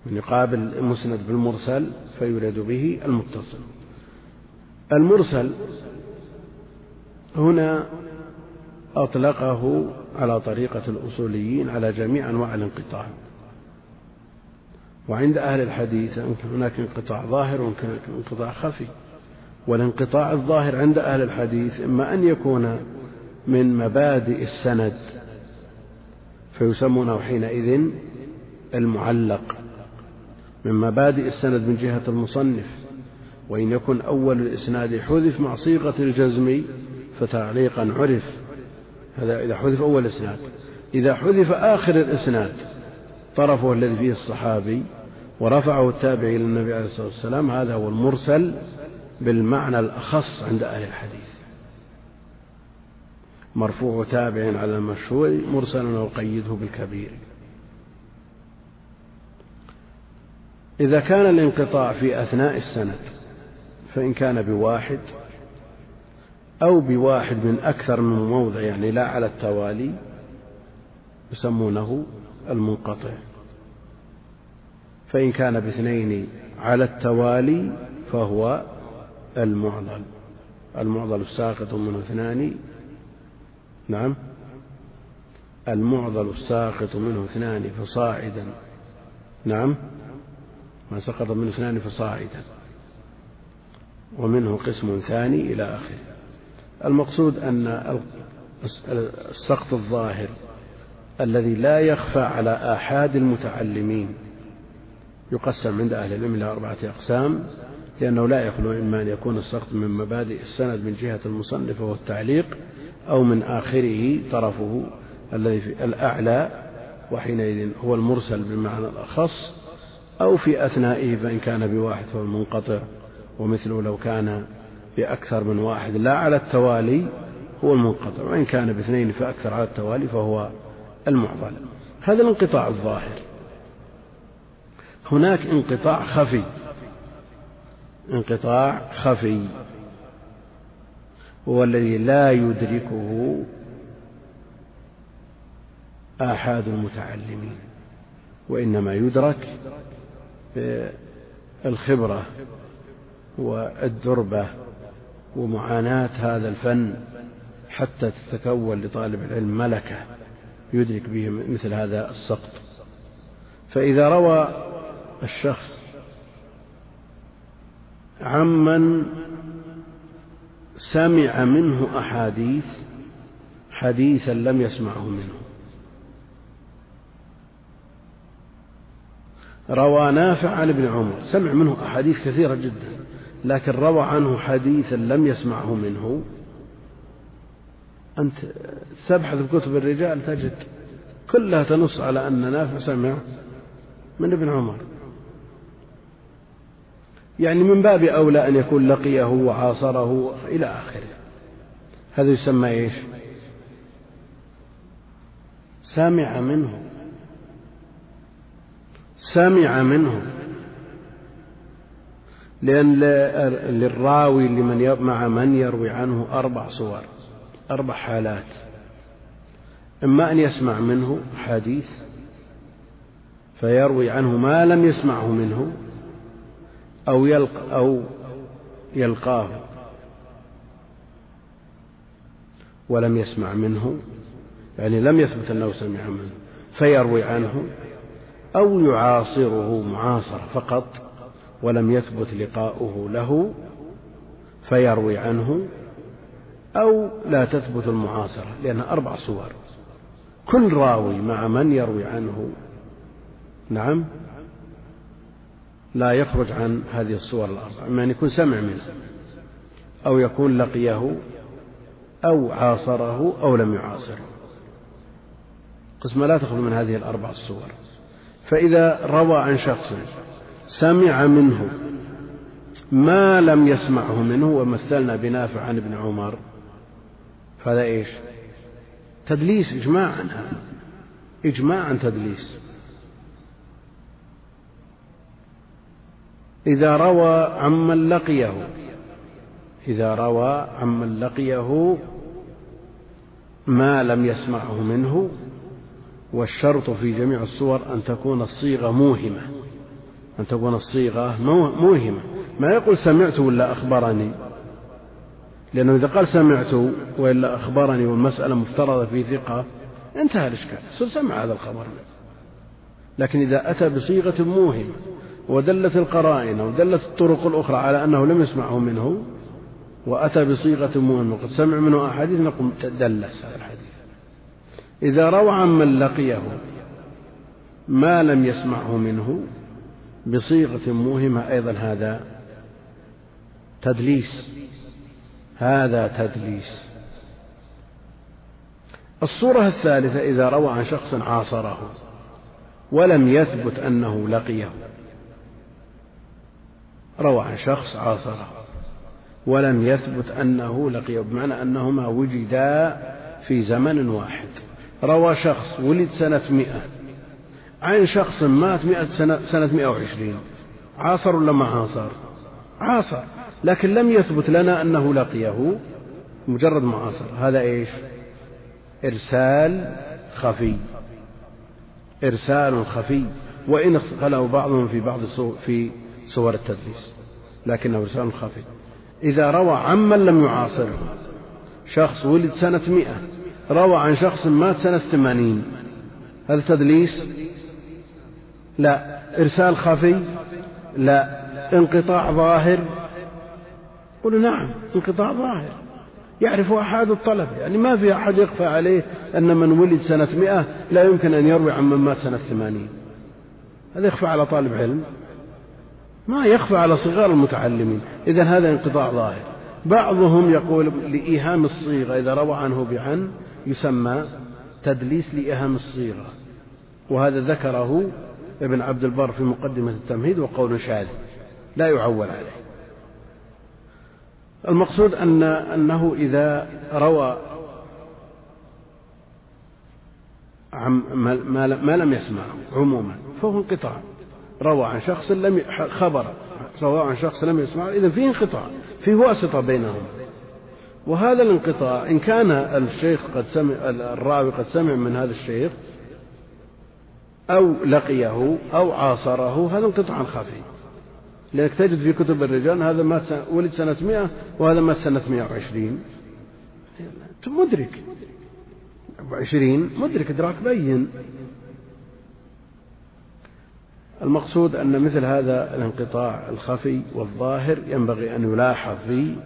من يقابل المسند بالمرسل فيراد به المتصل. المرسل هنا أطلقه على طريقة الأصوليين على جميع أنواع الانقطاع، وعند أهل الحديث هناك انقطاع ظاهر وهناك انقطاع خفي. والانقطاع الظاهر عند أهل الحديث إما أن يكون من مبادئ السند فيسمونه حينئذ المعلق، من مبادئ السند من جهة المصنف، وإن يكن أول الإسناد حذف مع صيغة الجزم فتعليقا عرف، هذا إذا حذف أول الإسناد. إذا حذف آخر الإسناد طرفه الذي فيه الصحابي ورفعه التابعي إلى النبي عليه الصلاة والسلام، هذا هو المرسل بالمعنى الأخص عند أهل الحديث. مرفوع تابع على المشهور مرسل وقيده بالكبير. إذا كان الانقطاع في أثناء السند، فإن كان بواحد أو بواحد من أكثر من موضع، يعني لا على التوالي، يسمونه المنقطع. فإن كان باثنين على التوالي فهو المعضل، المعضل الساقط من اثنان. نعم، المعضل الساقط منه اثنان فصاعدا. نعم، ما سقط منه اثنان فصاعدا، ومنه قسم ثاني إلى آخره. المقصود أن السقط الظاهر الذي لا يخفى على آحاد المتعلمين يقسم عند أهل العلم إلى أربعة أقسام، لأنه لا يخلو إما أن يكون السقط من مبادئ السند من جهة المصنف وهو التعليق، أو من آخره طرفه الذي في الأعلى، وحينئذ هو المرسل بالمعنى الأخص، أو في أثنائه فإن كان بواحد فهو المنقطع، ومثله لو كان بأكثر من واحد لا على التوالي هو المنقطع، وإن كان باثنين فأكثر على التوالي فهو المعضل. هذا الانقطاع الظاهر. هناك انقطاع خفي، انقطاع خفي هو الذي لا يدركه آحاد المتعلمين، وإنما يدرك الخبرة والدربة ومعاناة هذا الفن حتى تتكون لطالب العلم ملكة يدرك به مثل هذا السقط. فإذا روى الشخص عمن سمع منه أحاديث حديثا لم يسمعه منه، روى نافع عن ابن عمر سمع منه أحاديث كثيرة جدا، لكن روى عنه حديثا لم يسمعه منه، أنت تبحث بكتب الرجال تجد كلها تنص على أن نافع سمع من ابن عمر. يعني من باب أولى أن يكون لقيه وعاصره إلى آخره. هذا يسمى إيش؟ سمع منه سمع منه لأن للراوي لمن مع من يروي عنه أربع صور، أربع حالات: إما أن يسمع منه حديث فيروي عنه ما لم يسمعه منه، أو يلق أو يلقاه ولم يسمع منه، يعني لم يثبت أنه سمع منه فيروي عنه، أو يعاصره معاصرة فقط ولم يثبت لقاؤه له فيروي عنه، أو لا تثبت المعاصرة، لأنها أربع صور. كل راوي مع من يروي عنه نعم لا يخرج عن هذه الصور الأربع، إما أن يكون سمع منه أو يكون لقيه أو عاصره أو لم يعاصره، قسمة لا تخرج من هذه الأربع الصور. فإذا روى عن شخص سمع منه ما لم يسمعه منه، ومثلنا بنافع عن ابن عمر، فهذا إيش؟ تدليس إجماعا، إجماعا تدليس. إذا روى عمن لقيه إذا روى عمن لقيه ما لم يسمعه منه، والشرط في جميع الصور أن تكون الصيغة موهمة، أن تكون الصيغة موهمة، ما يقول سمعت ولا أخبرني، لأنه إذا قال سمعت ولا أخبرني والمسألة مفترضة في ثقة انتهى الإشكال، سمع هذا الخبر. لكن إذا أتى بصيغة موهمة ودلت القرائن ودلت الطرق الأخرى على أنه لم يسمعه منه، وأتى بصيغة موهمة وقد سمع منه أحاديث، نقوم تدلس هذا الحديث. إذا روى عمن لقيه ما لم يسمعه منه بصيغة موهمة، أيضا هذا تدليس، هذا تدليس. الصورة الثالثة: إذا روى عن شخص عاصره ولم يثبت أنه لقيه، روى عن شخص عاصره ولم يثبت أنه لقيه، بمعنى أنهما وجدا في زمن واحد. روى شخص ولد سنة مئة عن شخص مات مئة سنة, سنة مئة وعشرين، عاصر ولا ما عاصر؟ عاصر، لكن لم يثبت لنا أنه لقيه، مجرد ما عاصر. هذا إيش؟ إرسال خفي، إرسال خفي، وإن خلوا بعضهم في بعض في صور التدليس، لكنه إرسال خفي. إذا روى عمن لم يعاصره، شخص ولد سنة مئة روى عن شخص مات سنة ثمانين، هل تدليس؟ لا. إرسال خفي؟ لا. انقطاع ظاهر؟ قل نعم، انقطاع ظاحر، يعرف أحد الطلبة، يعني ما في أحد يخفى عليه أن من ولد سنة مئة لا يمكن أن يروي عن من مات سنة ثمانين. هذا يخفى على طالب علم؟ ما يخفى على صغار المتعلمين. إذن هذا انقطاع ظاهر. بعضهم يقول لإيهام الصيغة، إذا روى عنه بعن يسمى تدليس لإيهام الصيغة، وهذا ذكره ابن عبد البر في مقدمة التمهيد، وقول شاذ لا يعول عليه. المقصود أن أنه إذا روى ما لم يسمعه عموما فهو انقطاع، روى عن شخص لم خبر روى عن شخص لم يسمعه، إذن فيه انقطاع، فيه واسطة بينهم. وهذا الانقطاع إن كان الشيخ قد سمع، الراوي قد سمع من هذا الشيخ أو لقيه أو عاصره، هذا انقطاع خفي. لأنك تجد في كتب الرجال هذا ما ولد سنة مئة وهذا ما سنة مئة وعشرين. مدرك وعشرين مدرك إدراك بين. المقصود أن مثل هذا الانقطاع الخفي والظاهر ينبغي أن يلاحظ في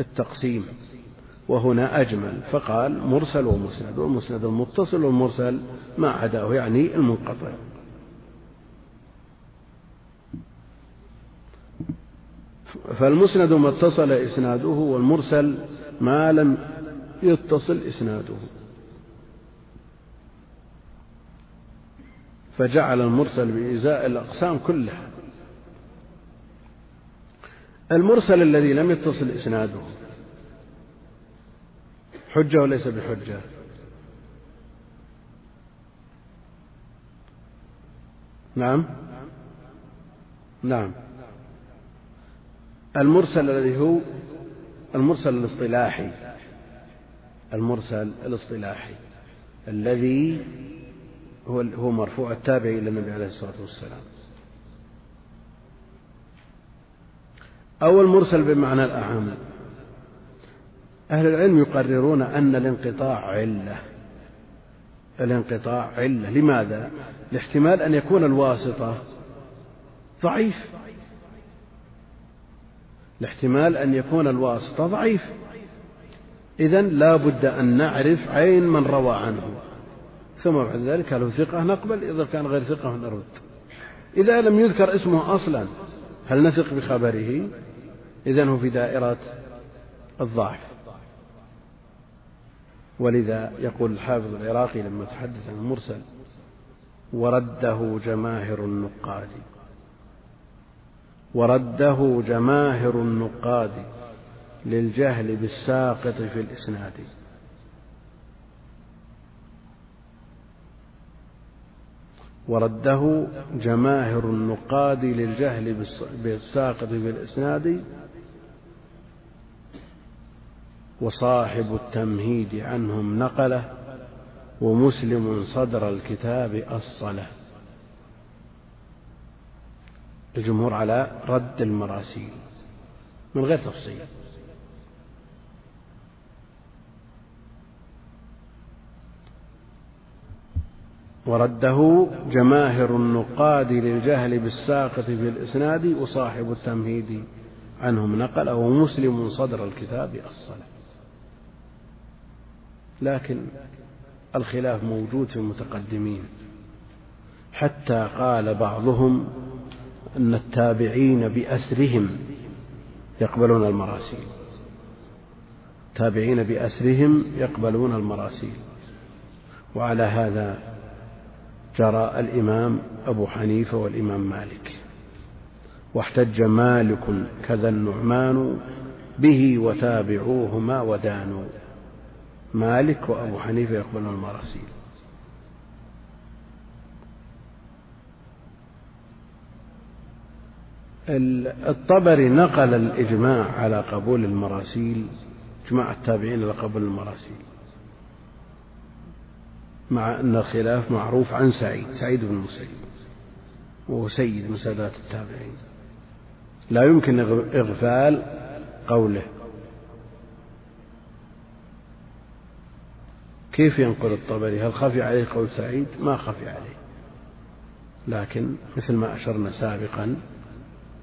التقسيم. وهنا أجمل فقال مرسل ومسند، والمسند المتصل، والمرسل ما عداه يعني المنقطع. فالمسند ما اتصل إسناده، والمرسل ما لم يتصل إسناده. فجعل المرسل بإزاء الأقسام كلها. المرسل الذي لم يتصل إسناده حجة وليس بحجة، نعم نعم المرسل الذي هو المرسل الاصطلاحي، المرسل الاصطلاحي الذي هو هو مرفوع التابع إلى النبي عليه الصلاة والسلام، أو المرسل بمعنى الأعم. أهل العلم يقررون أن الانقطاع علة، الانقطاع علة. لماذا؟ لاحتمال أن يكون الواسطة ضعيف، لاحتمال أن يكون الواسطة ضعيف. إذن لا بد أن نعرف عين من روى عنه، ثم بعد ذلك هل هو ثقة نقبل، إذا كان غير ثقة نرد. إذا لم يذكر اسمه أصلا هل نثق بخبره؟ إذن هو في دائرة الضعف. ولذا يقول الحافظ العراقي لما تحدث عن المرسل: ورده جماهر النقاد، ورده جماهر النقاد للجهل بالساقط في الإسناد. ورده جماهر النقاد للجهل بالساقط في الإسناد، وصاحب التمهيد عنهم نقله، ومسلم صدر الكتاب أصله. الجمهور على رد المراسيل من غير تفصيل. ورده جماهر النقاد للجهل بالساقط في الإسناد، وصاحب التمهيد عنهم نقله، ومسلم صدر الكتاب أصله. لكن الخلاف موجود في المتقدمين، حتى قال بعضهم أن التابعين بأسرهم يقبلون المراسيل، التابعين بأسرهم يقبلون المراسيل. وعلى هذا جرى الإمام أبو حنيفة والإمام مالك، واحتج مالك كذا النعمان به وتابعوهما ودانوا. مالك وأبو حنيفة يقبلون المراسيل. الطبري نقل الإجماع على قبول المراسيل، إجماع التابعين على قبول المراسيل، مع أن الخلاف معروف عن سعيد سعيد بن المسيب، وهو سيد من سادات التابعين، لا يمكن إغفال قوله. كيف ينقل الطبري؟ هل خفي عليه قول سعيد؟ ما خفي عليه، لكن مثل ما أشرنا سابقا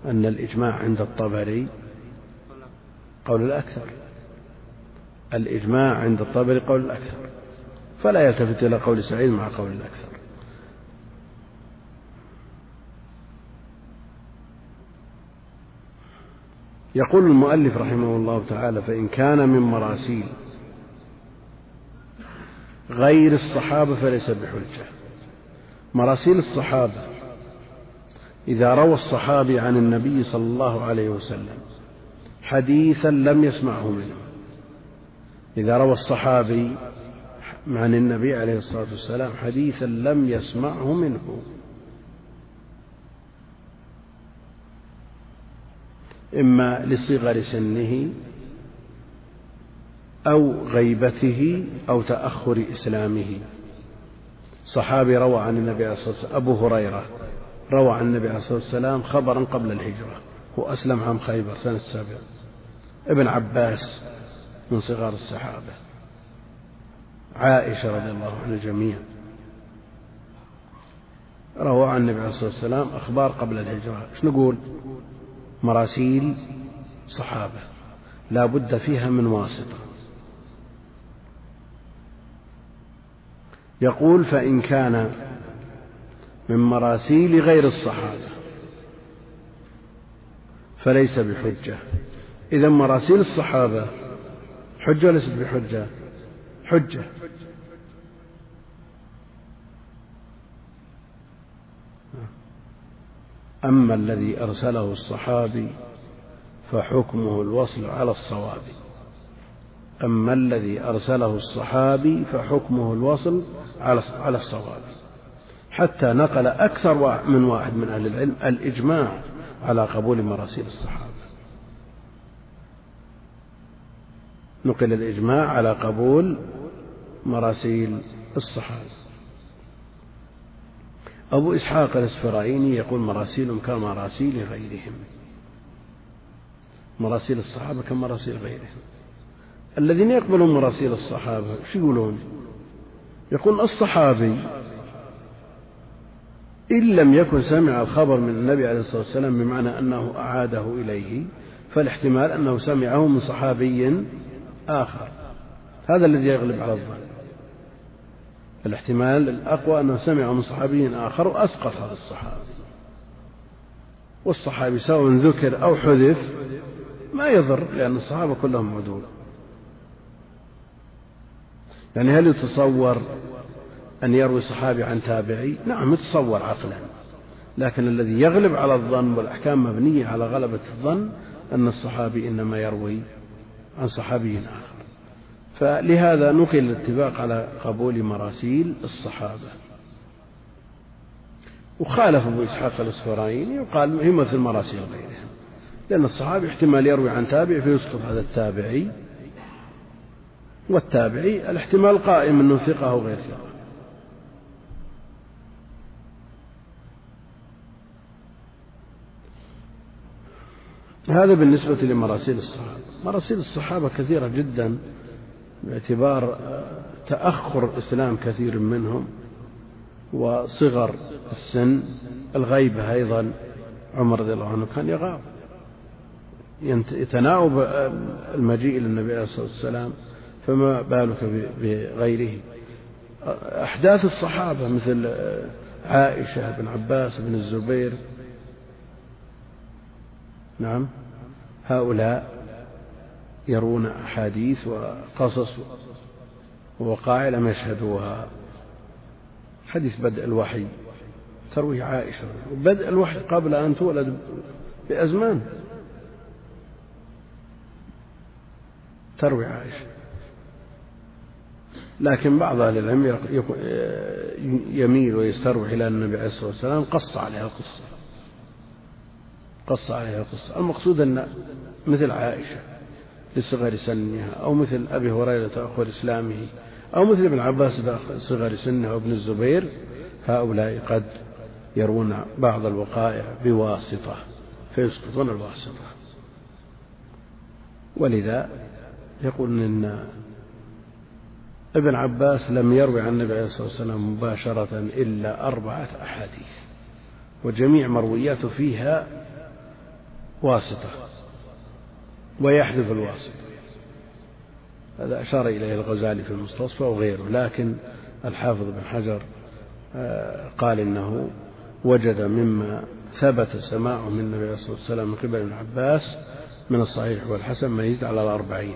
أن الإجماع عند الطبري قول الأكثر، الإجماع عند الطبري قول الأكثر، فلا يلتفت إلى قول سعيد مع قول الأكثر. يقول المؤلف رحمه الله تعالى: فإن كان من مراسيل غير الصحابة فليس بحجة. مراسيل الصحابة إذا روى الصحابي عن النبي صلى الله عليه وسلم حديثا لم يسمعه منه، إذا روى الصحابي عن النبي عليه الصلاة والسلام حديثا لم يسمعه منه، إما لصغر سنه أو غيبته أو تأخر إسلامه. صحابي روى عن النبي صلى الله عليه وسلم أبو هريرة روى عن النبي عليه الصلاة والسلام خبرا قبل الهجرة، وأسلم عام خيبر سنة السابعة، ابن عباس من صغار الصحابة، عائشة رضي الله عنها جميعا، روى عن النبي عليه الصلاة والسلام أخبار قبل الهجرة. إيش نقول؟ مراسيل صحابة لا بد فيها من واسطة. يقول فإن كان من مراسيل غير الصحابة فليس بحجة. إذا مراسيل الصحابة حجة ليست بحجة، حجة. أما الذي أرسله الصحابي فحكمه الوصل على الصواب، أما الذي أرسله الصحابي فحكمه الوصل على الصواب، حتى نقل أكثر من واحد من أهل العلم الإجماع على قبول مراسيل الصحابة، نقل الإجماع على قبول مراسيل الصحابة. أبو إسحاق الاسفرايني يقول مراسيلهم كمراسيل غيرهم، مراسيل الصحابة كمراسيل غيرهم. الذين يقبلون مراسيل الصحابة شو يقولون؟ يقول الصحابي إن لم يكن سمع الخبر من النبي عليه الصلاة والسلام بمعنى أنه أعاده إليه، فالاحتمال أنه سمعه من صحابي آخر، هذا الذي يغلب على الظن. الاحتمال الأقوى أنه سمعه من صحابي آخر وأسقط هذا الصحابي، والصحابي سواء ذكر أو حذف ما يضر، لأن الصحابة كلهم عدول. يعني هل يتصور أن يروي صحابي عن تابعي؟ نعم يتصور عقلا، لكن الذي يغلب على الظن، والأحكام مبنية على غلبة الظن، أن الصحابي إنما يروي عن صحابي آخر، فلهذا نقل الاتفاق على قبول مراسيل الصحابة. وخالف أبو إسحاق الاسفرايني وقال هي مثل مراسيل غيرهم، لأن الصحابي احتمال يروي عن تابع فيسقط هذا التابعي، والتابعي الاحتمال قائم أنه ثقة أو غير ثقة. هذا بالنسبة لمراسيل الصحابة. مراسيل الصحابة كثيرة جدا باعتبار تأخر الإسلام كثير منهم وصغر السن. الغيبة أيضا، عمر رضي الله عنه كان يغاب، يتناوب المجيء للنبي عليه الصلاة والسلام، فما بالك بغيره. أحداث الصحابة مثل عائشة، ابن عباس، ابن الزبير، نعم هؤلاء يرون أحاديث وقصص ووقائع لم يشهدوها. حديث بدء الوحي ترويه عائشة، بدء الوحي قبل أن تولد بأزمان تروي عائشة. لكن بعض أهل العلم يميل ويستروح إلى النبي عليه الصلاة والسلام قص عليها قصة، قص عليها قصة. المقصود أن مثل عائشة لصغر سنها، أو مثل أبي هريرة تأخر إسلامه، أو مثل ابن عباس لصغر سنه، أو ابن الزبير، هؤلاء قد يرون بعض الوقائع بواسطة فيسقطون الواسطة. ولذا يقول أن ابن عباس لم يروي عن النبي عليه الصلاة والسلام مباشرة إلا أربعة أحاديث، وجميع مروياته فيها واسطة، ويحذف الواسطة. هذا أشار إليه الغزالي في المستصفى وغيره، لكن الحافظ بن حجر قال إنه وجد مما ثبت سماعه من النبي عليه الصلاة والسلام من قبل ابن عباس من الصحيح والحسن ما يزيد على الأربعين.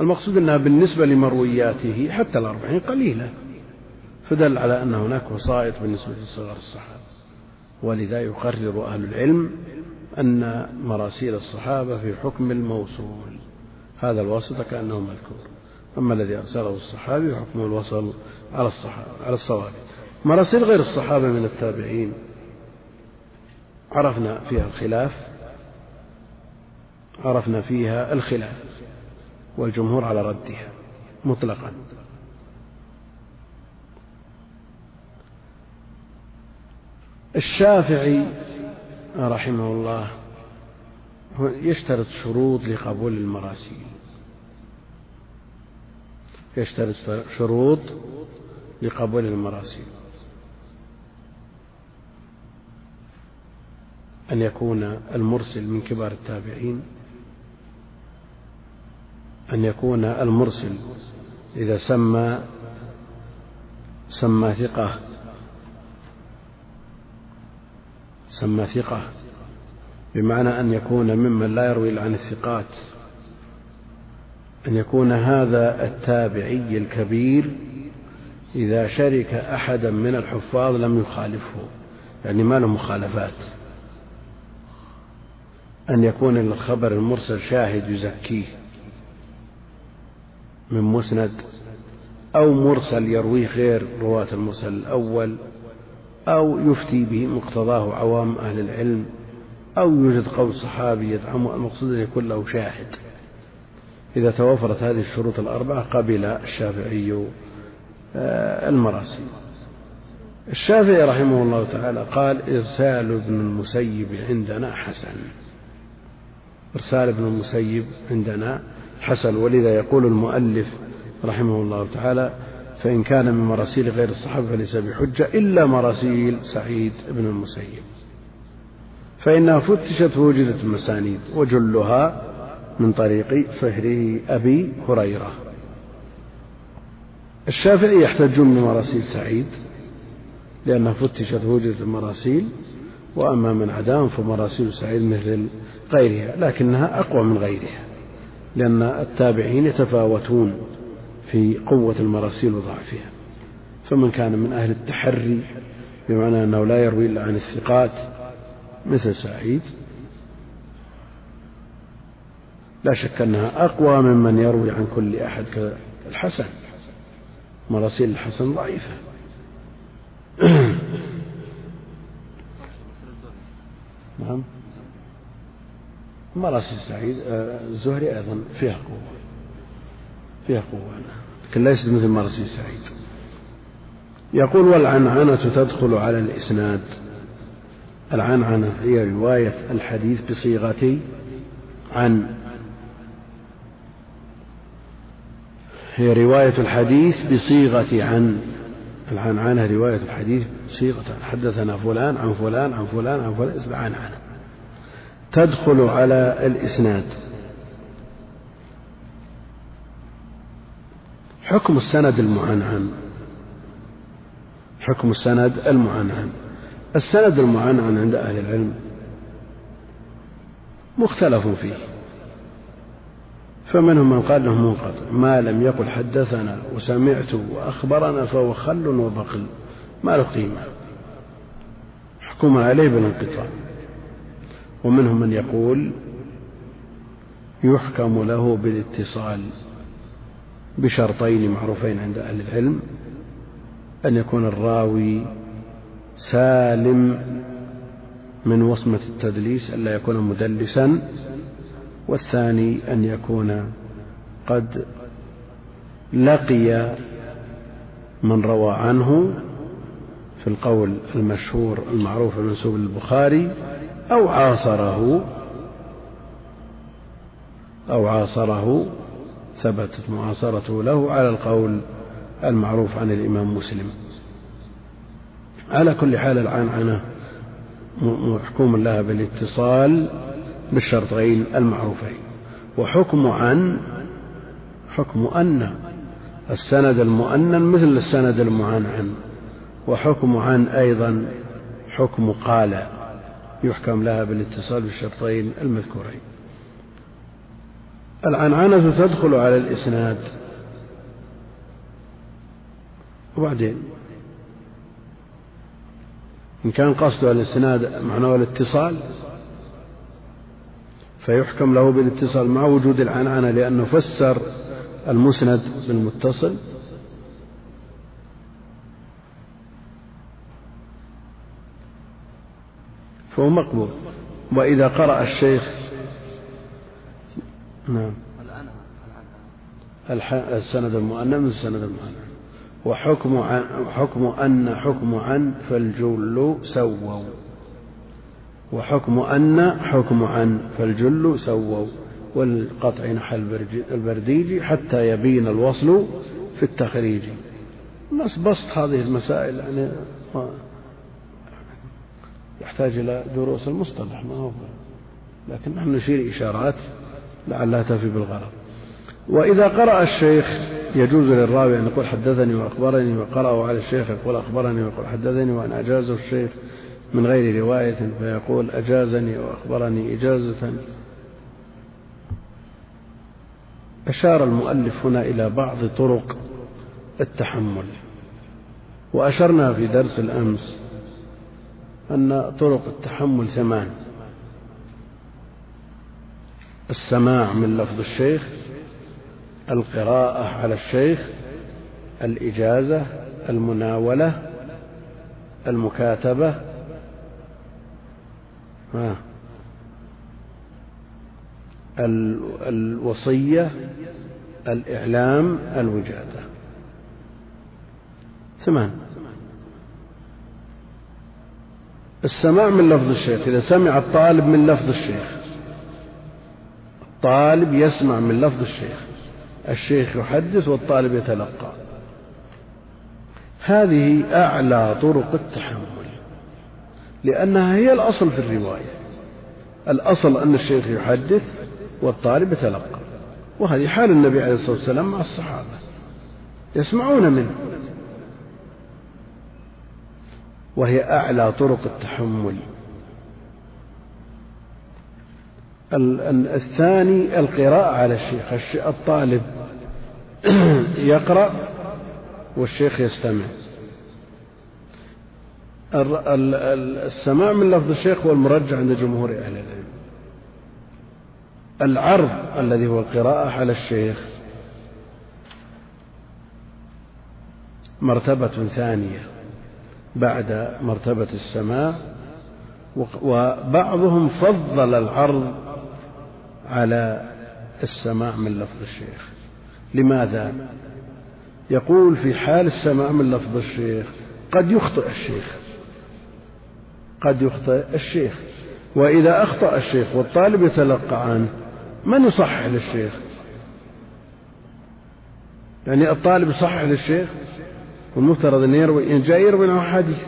المقصود أنها بالنسبة لمروياته حتى الأربعين قليلة، فدل على أن هناك وسائط بالنسبة لصغار الصحابة. ولذا يقرر أهل العلم أن مراسيل الصحابة في حكم الموصول، هذا الواسطة كأنه مذكور، أما الذي أرسله الصحابي حكم الوصل على الصحابة على الصواب. مراسيل غير الصحابة من التابعين عرفنا فيها الخلاف، عرفنا فيها الخلاف، والجمهور على ردها مطلقا. الشافعي رحمه الله يشترط شروط لقبول المراسيل، يشترط شروط لقبول المراسيل: أن يكون المرسل من كبار التابعين، أن يكون المرسل إذا سمى سمى ثقة سمى ثقة بمعنى أن يكون ممن لا يروي عن الثقات، أن يكون هذا التابعي الكبير إذا شرك أحدا من الحفاظ لم يخالفه، يعني ما له مخالفات، أن يكون للخبر المرسل شاهد يزكيه من مسند أو مرسل يرويه غير رواة المرسل الأول، أو يفتي به مقتضاه عوام أهل العلم، أو يوجد قول صحابي يدعمه. المقصود أن يكون له شاهد. إذا توفرت هذه الشروط الأربعة قبل الشافعي المراسيل. الشافعي رحمه الله تعالى قال: إرسال ابن المسيب عندنا حسن، إرسال ابن المسيب عندنا حسن. ولذا يقول المؤلف رحمه الله تعالى: فإن كان من مراسيل غير الصحابة فليس بحجة إلا مراسيل سعيد بن المسيب، فإنها فتشت ووجدت المسانيد وجلها من طريق فهري أبي هريرة. الشافعي يحتجون بمراسيل سعيد لأنها فتشت ووجدت المراسيل، وأما من عدام فمراسيل سعيد مثل غيرها لكنها أقوى من غيرها، لأن التابعين يتفاوتون في قوة المراسيل وضعفها، فمن كان من أهل التحري بمعنى أنه لا يروي إلا عن الثقات مثل سعيد لا شك أنها أقوى ممن يروي عن كل أحد كالحسن، مراسيل الحسن ضعيفة. نعم، مراسيل سعيد الزهري أيضا فيها قوة، فيها قوة لكن ليست مثل مراسيل سعيد. يقول: والعنعنة تدخل على الإسناد. العنعنة هي رواية الحديث بصيغة عن، هي رواية الحديث بصيغة عن. العنعنة رواية الحديث بصيغة عن، حدثنا فلان عن فلان عن فلان عن فلان، اسمها عنعنة. تدخل على الإسناد. حكم السند المعنعن، حكم السند المعنعن. السند المعنعن عند أهل العلم مختلف فيه، فمنهم من قال له منقطع، ما لم يقل حدثنا وسمعت وأخبرنا فهو خل وبقل، ما له قيمة، حكم عليه بالانقطاع. ومنهم من يقول يحكم له بالاتصال بشرطين معروفين عند أهل العلم: أن يكون الراوي سالم من وصمة التدليس، ألا يكون مدلسا، والثاني أن يكون قد لقي من روى عنه في القول المشهور المعروف المنسوب للبخاري، أو عاصره أو عاصره ثبتت معاصرته له على القول المعروف عن الإمام مسلم. على كل حال العنعنة محكوم لها بالاتصال بالشرطين المعروفين. وحكم عن، حكم أن السند المؤنن مثل السند المعنعن. وحكم عن أيضا حكم قال، يحكم لها بالاتصال بالشرطين المذكورين. العنعنة تدخل على الإسناد. وبعدين إن كان قصده الإسناد معناه الاتصال فيحكم له بالاتصال مع وجود العنعنة، لأنه فسر المسند بالمتصل. فهو مقبول. وإذا قرأ الشيخ نعم السند المؤنث من السند المؤنث، وحكم عن حكم أن حكم عن فالجل سووا وحكم أن حكم عن فالجل سووا والقطع نحل البرديجي حتى يبين الوصل في التخريج. الناس بسط هذه المسائل يعني يحتاج إلى دروس المصطلح ما هو، لكن نحن نشير إشارات لعلها تفي بالغرض. وإذا قرأ الشيخ يجوز للراوي أن يقول حدثني وأخبرني، وقرأه على الشيخ يقول أخبرني ويقول حدثني، وأن أجازه الشيخ من غير رواية فيقول أجازني وأخبرني إجازة. أشار المؤلف هنا إلى بعض طرق التحمل، وأشرنا في درس الأمس أن طرق التحمل ثمان: السماع من لفظ الشيخ، القراءة على الشيخ، الإجازة، المناولة، المكاتبة، الوصية، الإعلام، الوجادة. ثمان. السماع من لفظ الشيخ، إذا سمع الطالب من لفظ الشيخ، الطالب يسمع من لفظ الشيخ، الشيخ يحدث والطالب يتلقى. هذه أعلى طرق التحمل لأنها هي الأصل في الرواية، الأصل أن الشيخ يحدث والطالب يتلقى، وهذه حال النبي عليه الصلاة والسلام مع الصحابة يسمعون منه، وهي أعلى طرق التحمل. الثاني القراءة على الشيخ، الطالب يقرأ والشيخ يستمع. السماع من لفظ الشيخ هو المرجح عند جمهور أهل العلم. العرض الذي هو القراءة على الشيخ مرتبة ثانية بعد مرتبة السماع، وبعضهم فضل العرض على السماع من لفظ الشيخ. لماذا؟ يقول في حال السماع من لفظ الشيخ قد يخطئ الشيخ، قد يخطئ الشيخ، وإذا أخطأ الشيخ والطالب يتلقى عنه من يصحح للشيخ؟ يعني الطالب يصحح للشيخ والمفترض أن يروي، إن جاء يروي عنه حديث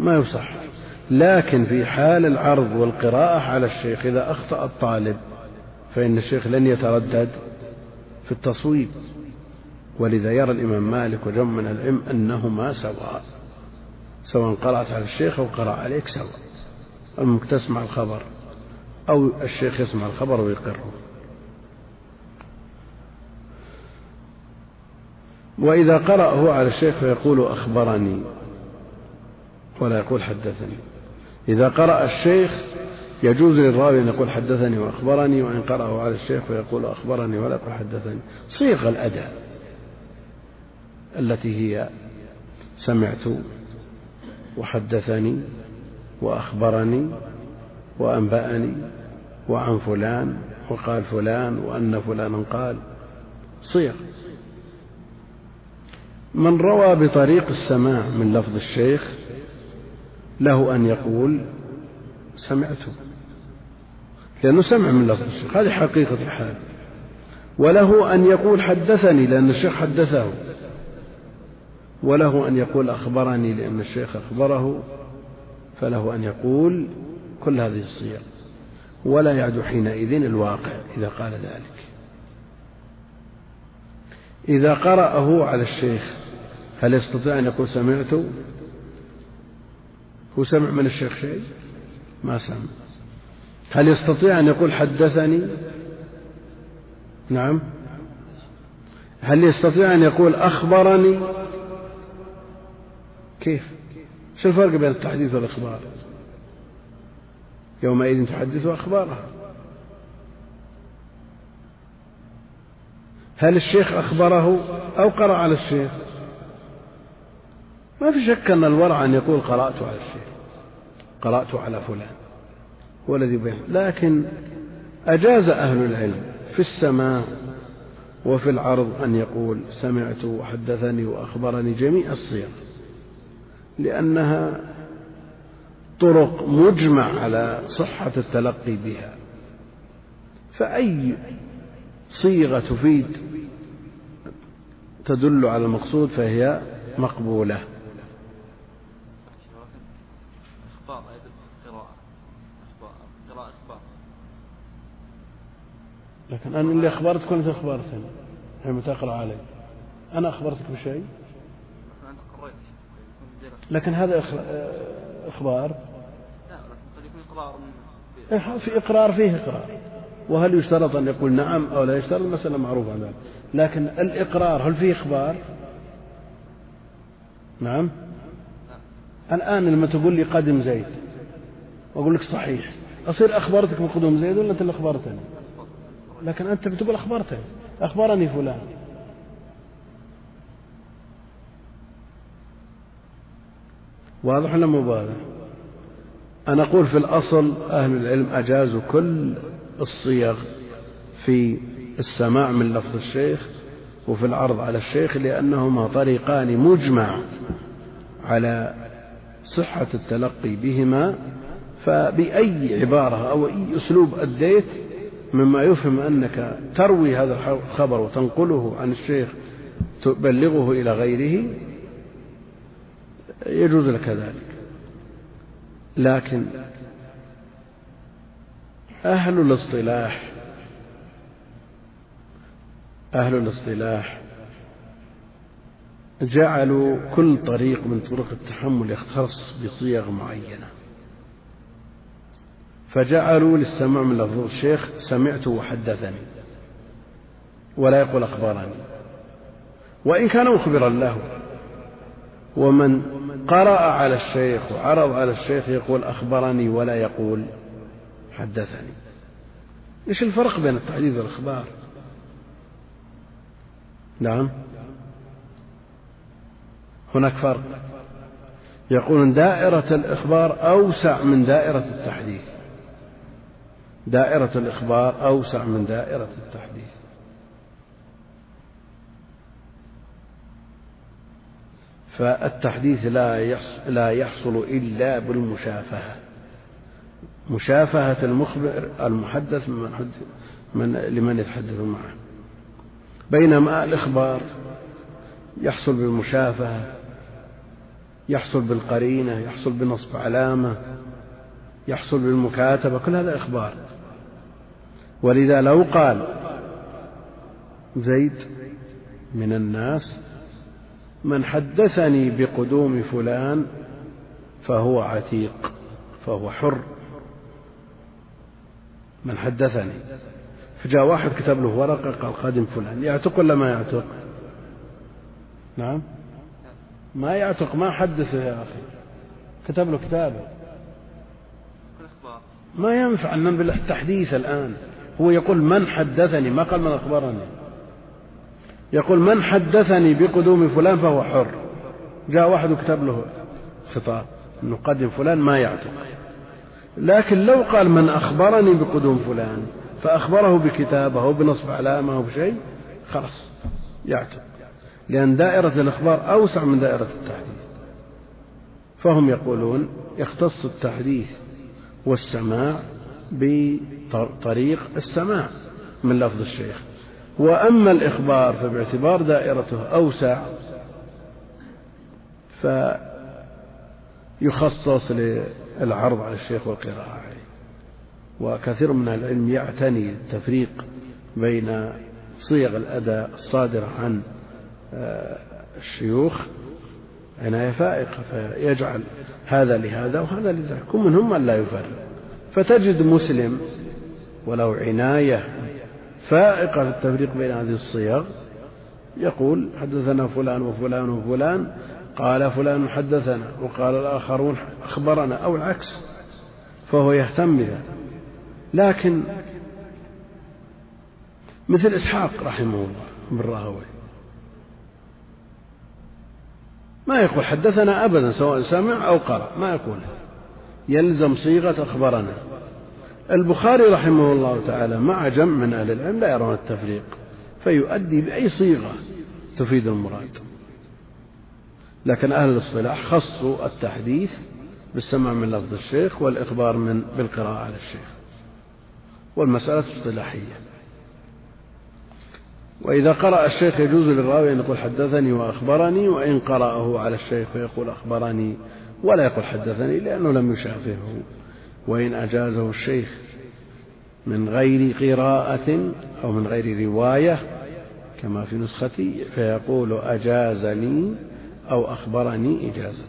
ما يصح. لكن في حال العرض والقراءة على الشيخ إذا أخطأ الطالب فإن الشيخ لن يتردد في التصويب، ولذا يرى الإمام مالك وجمع من العلم أنهما سواء، سواء قرأت على الشيخ أو قرأ عليك سواء، المك تسمع الخبر أو الشيخ يسمع الخبر ويقره. وإذا قرأه على الشيخ فيقول أخبرني ولا يقول حدثني. إذا قرأ الشيخ يجوز للراوي أن يقول حدثني وأخبرني، وإن قرأه على الشيخ فيقول أخبرني ولا يقول حدثني. صيغ الأداء التي هي سمعت وحدثني وأخبرني وأنبأني وعن فلان وقال فلان وأن فلانا قال، صيغ. من روى بطريق السماع من لفظ الشيخ له أن يقول سمعته، لأنه سمع من لفظ الشيخ، هذه حقيقة الحال. وله أن يقول حدثني لأن الشيخ حدثه، وله أن يقول أخبرني لأن الشيخ أخبره، فله أن يقول كل هذه الصيغ، ولا يعد حينئذ الواقع إذا قال ذلك. إذا قرأه على الشيخ هل يستطيع أن يقول سمعته؟ هو سمع من الشيخ شيء؟ ما سمع. هل يستطيع أن يقول حدثني؟ نعم. هل يستطيع أن يقول أخبرني؟ كيف؟ شو الفرق بين التحديث والإخبار؟ يومئذ تحدث أخبارها. هل الشيخ أخبره أو قرأ على الشيخ؟ ما في شك أن الورع أن يقول قرأت على الشيخ، قرأت على فلان، هو الذي بين. لكن أجاز أهل العلم في السماع وفي العرض أن يقول سمعت وحدثني وأخبرني جميع الصيغ، لأنها طرق مجمع على صحة التلقي بها، فأي صيغة تفيد تدل على المقصود فهي مقبولة. لكن أنا اللي أخبرتك كنت أخبرتني لما تقرأ علي، أنا أخبرتك بشيء لكن هذا إخبار، في إقرار فيه إقرار، وهل يشترط أن يقول نعم أو لا يشترط؟ المسألة معروفة عنها. لكن الإقرار هل فيه إخبار؟ نعم. الآن لما تقول لي قدم زيد وأقول لك صحيح، أصير أخبرتك بقدوم زيد ولا أنت اللي أخبرتني؟ لكن أنت بتقول أخبرتني، أخبرني فلان. واضح ولا مبالغ؟ أنا أقول في الأصل أهل العلم أجازوا كل الصيغ في السماع من لفظ الشيخ وفي العرض على الشيخ، لأنهما طريقان مجمع على صحة التلقي بهما، فبأي عبارة أو أي أسلوب أديت مما يفهم أنك تروي هذا الخبر وتنقله عن الشيخ تبلغه إلى غيره يجوز لك ذلك. لكن أهل الاصطلاح أهل الاصطلاح جعلوا كل طريق من طرق التحمل يختص بصيغ معينة، فجعلوا للسماع من لفظ الشيخ سمعت وحدثني ولا يقول أخبرني، وإن كان مخبرا له. ومن قرأ على الشيخ وعرض على الشيخ يقول أخبرني ولا يقول حدثني. إيش الفرق بين التحديث والإخبار؟ نعم هناك فرق. يقولون دائرة الإخبار أوسع من دائرة التحديث، دائرة الإخبار أوسع من دائرة التحديث. فالتحديث لا يحصل إلا بالمشافهة، مشافهة المخبر المحدث من لمن يتحدث معه، بينما الإخبار يحصل بالمشافهة، يحصل بالقرينة، يحصل بنصب علامة، يحصل بالمكاتبة، كل هذا إخبار. ولذا لو قال زيد من الناس من حدثني بقدوم فلان فهو عتيق، فهو حر. من حدثني، فجاء واحد كتب له ورقة قال خادم فلان، يعتق ولا ما يعتق؟ نعم ما يعتق، ما حدثه يا أخي، كتب له كتابه، ما ينفع. أنه بالتحديث الآن هو يقول من حدثني، ما قال من أخبرني. يقول من حدثني بقدوم فلان فهو حر، جاء واحد وكتب له خطاب أنه قدم فلان ما يعتق. لكن لو قال من أخبرني بقدوم فلان فأخبره بكتابه وبنصب علامه وبشيء، خلاص يعتق، لأن دائرة الإخبار أوسع من دائرة التحديث. فهم يقولون يختص التحديث والسماع بطريق السماع من لفظ الشيخ، وأما الإخبار فباعتبار دائرته أوسع فيخصص للعرض على الشيخ والقراءة عليه. وكثير من العلم يعتني التفريق بين صيغ الأداء الصادرة عن الشيوخ عناية فائقة، فيجعل هذا لهذا وهذا لذا، كل منهم من لا يفرق. فتجد مسلم ولو عناية فائقة في التفريق بين هذه الصيغ يقول حدثنا فلان وفلان وفلان، قال فلان حدثنا وقال الآخرون أخبرنا أو العكس، فهو يهتم بها. لكن مثل إسحاق رحمه الله بن راهويه ما يقول حدثنا أبدا، سواء سمع أو قرأ ما يقول، يلزم صيغة أخبرنا. البخاري رحمه الله تعالى مع جمع من أهل العلم لا يرون التفريق، فيؤدي بأي صيغة تفيد المراد. لكن أهل الاصطلاح خصوا التحديث بالسماع من لفظ الشيخ والإخبار من بالقراءة على الشيخ، والمسألة اصطلاحية. وإذا قرأ الشيخ يجوز للراوي أن يقول حدثني وأخبرني، وإن قرأه على الشيخ فيقول أخبرني ولا يقول حدثني لأنه لم يشافهه، وإن أجازه الشيخ من غير قراءة أو من غير رواية كما في نسختي فيقول أجازني أو أخبرني إجازة.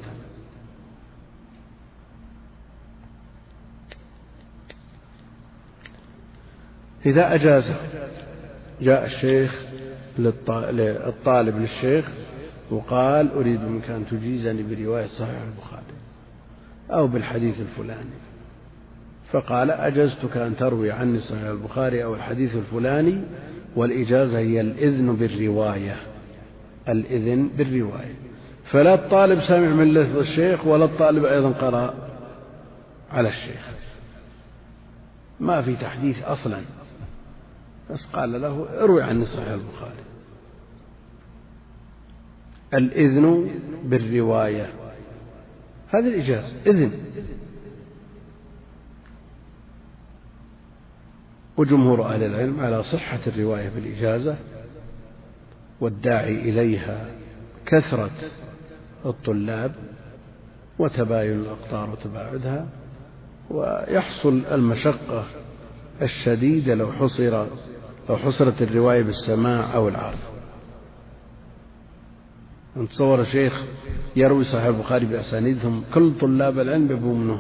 إذا أجازه جاء الشيخ للطالب للشيخ وقال أريد منك أن تجيزني برواية صحيح البخاري أو بالحديث الفلاني، فقال أجزتك أن تروي عني صحيح البخاري أو الحديث الفلاني، والإجازة هي الإذن بالرواية، الإذن بالرواية. فلا الطالب سمع من لفظ الشيخ ولا الطالب أيضا قرأ على الشيخ، ما في تحديث أصلا، بس قال له اروي عني صحيح البخاري، الإذن بالرواية، هذه الإجازة إذن. وجمهور أهل العلم على صحة الرواية بالإجازة، والداعي إليها كثرة الطلاب وتباين الأقطار وتباعدها، ويحصل المشقة الشديدة لو حصر لو حصرت الرواية بالسماع أو العرض. نتصور شيخ يروي صحيح البخاري بأسانيد ثم كل طلاب العلم يبوا منه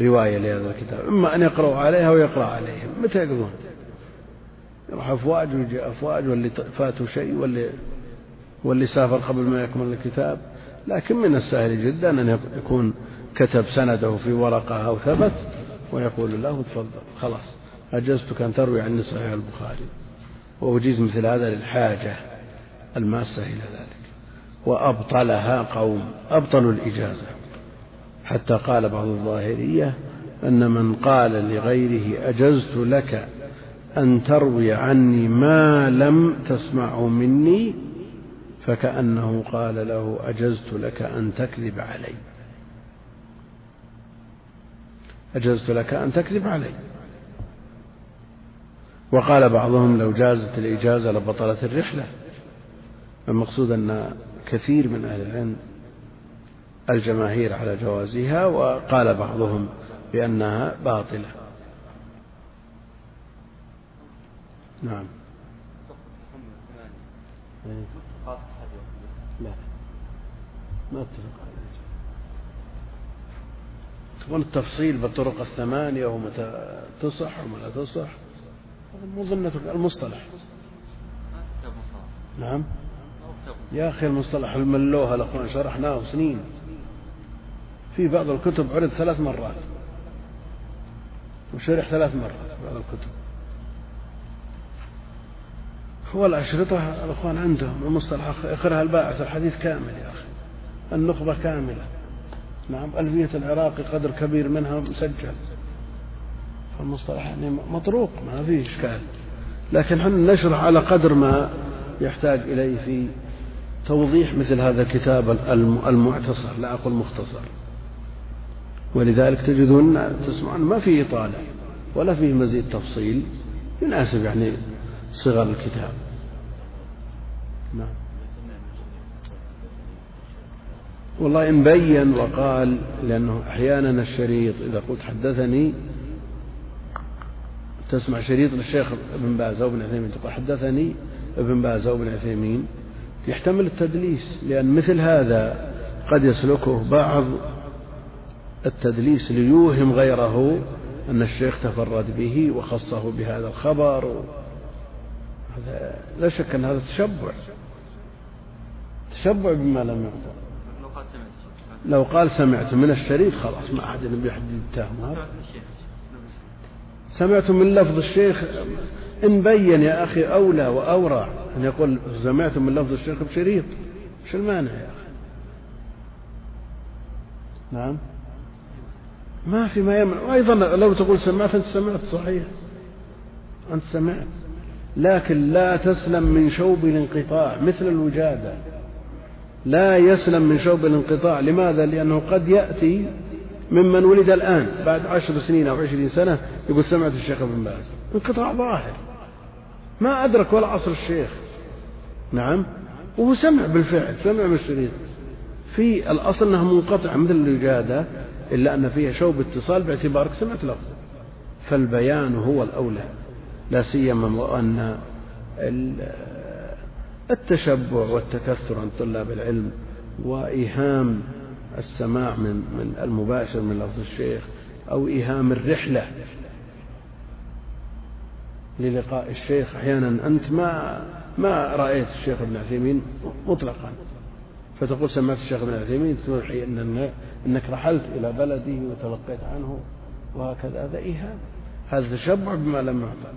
رواية لهذا الكتاب، إما أن يقرأوا عليها ويقرأ عليهم، متى يقضون؟ يروح أفواج ويجي أفواج، واللي فاتوا شيء واللي واللي سافر قبل ما يكمل الكتاب. لكن من السهل جدا أن يكون كتب سنده في ورقة أو ثبت ويقول له تفضل خلاص أجزتك أن تروي عني صحيح البخاري، وأجيز مثل هذا للحاجة الماسة إلى ذلك. وأبطلها قوم، أبطلوا الإجازة، حتى قال بعض الظاهرية أن من قال لغيره أجزت لك أن تروي عني ما لم تسمعه مني فكأنه قال له أجزت لك أن تكذب علي، أجزت لك أن تكذب علي. وقال بعضهم لو جازت الإجازة لبطلت الرحلة. المقصود أن كثير من أهل العلم الجماهير على جوازها، وقال بعضهم بأنها باطلة. نعم. لا ما اتفق على تكون التفصيل بالطرق الثمانية ومتى تصح وما لا تصح، مظنة المصطلح. نعم يا أخي المصطلح الملوها الأخوان، شرحناه سنين، في بعض الكتب عرض ثلاث مرات وشرح ثلاث مرات بعض الكتب. هو الأشرطة الأخوان عندهم المصطلح اخرها الباعث، الحديث كامل يا أخي، النخبة كاملة. نعم ألفية العراقي قدر كبير منها مسجل، فالمصطلح يعني مطروق ما فيه إشكال، لكن حنا نشرح على قدر ما يحتاج إليه في توضيح مثل هذا الكتاب المعتصر، لا أقول مختصر. ولذلك تجدون تسمعون ما فيه إطالة ولا فيه مزيد تفصيل، يناسب يعني صغر الكتاب. نعم والله إن بين وقال، لأنه أحيانا الشريط إذا قلت حدثني تسمع شريط للشيخ ابن باز أو ابن عثيمين تقول حدثني ابن باز أو ابن عثيمين، يحتمل التدليس، لأن مثل هذا قد يسلكه بعض التدليس ليوهم غيره أن الشيخ تفرد به وخصه بهذا الخبر. لا شك أن هذا تشبع تشبع بما لم يعطى. لو قال سمعت من الشريط خلاص ما أحد يحدد التهم، سمعت من لفظ الشيخ. إن بين يا أخي أولى وأورع أن يقول سمعت من لفظ الشيخ بشريط، مش المانع يا أخي. نعم ما في ما يمنع. وأيضا لو تقول سمعت أنت سمعت، صحيح أنت سمعت، لكن لا تسلم من شوب الانقطاع مثل الوجادة، لا يسلم من شوب الانقطاع. لماذا؟ لأنه قد يأتي ممن ولد الآن بعد عشر سنين أو عشرين سنة يقول سمعت الشيخ ابن باز، انقطاع ظاهر، ما أدرك ولا عصر الشيخ. نعم، وهو سمع بالفعل، سمع بالشريط. في الأصل أنها منقطعة مثل الوجادة، إلا أن فيها شوب اتصال باعتبارك سمعت لفظ، فالبيان هو الأولى، لا سيما أن التشبع والتكثر عن طلاب العلم وإيهام السماع من من المباشر من لفظ الشيخ، أو إيهام الرحلة للقاء الشيخ. أحيانا أنت ما ما رأيت الشيخ ابن عثيمين مطلقا، فتقول سمعت الشيخ ابن عثيمين، تنحي إن أنك رحلت إلى بلده وتلقيت عنه، وهكذا. هذا إيهام، هذا تشبع بما لم يعطى،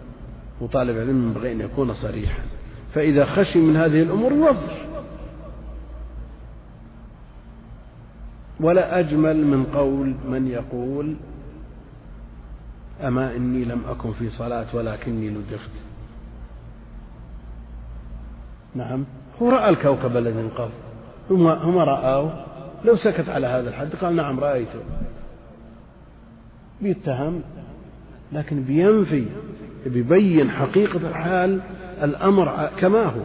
وطالب علم ينبغي أن يكون صريحا، فإذا خشي من هذه الأمور يوضح. ولا أجمل من قول من يقول أما إني لم أكن في صلاة ولكني لدغت. نعم، هو رأى الكوكب الذي انقض، هم رأوه، لو سكت على هذا الحد قال نعم رأيته بيتهم، لكن بينفي، بيبين حقيقة الحال، الأمر كما هو.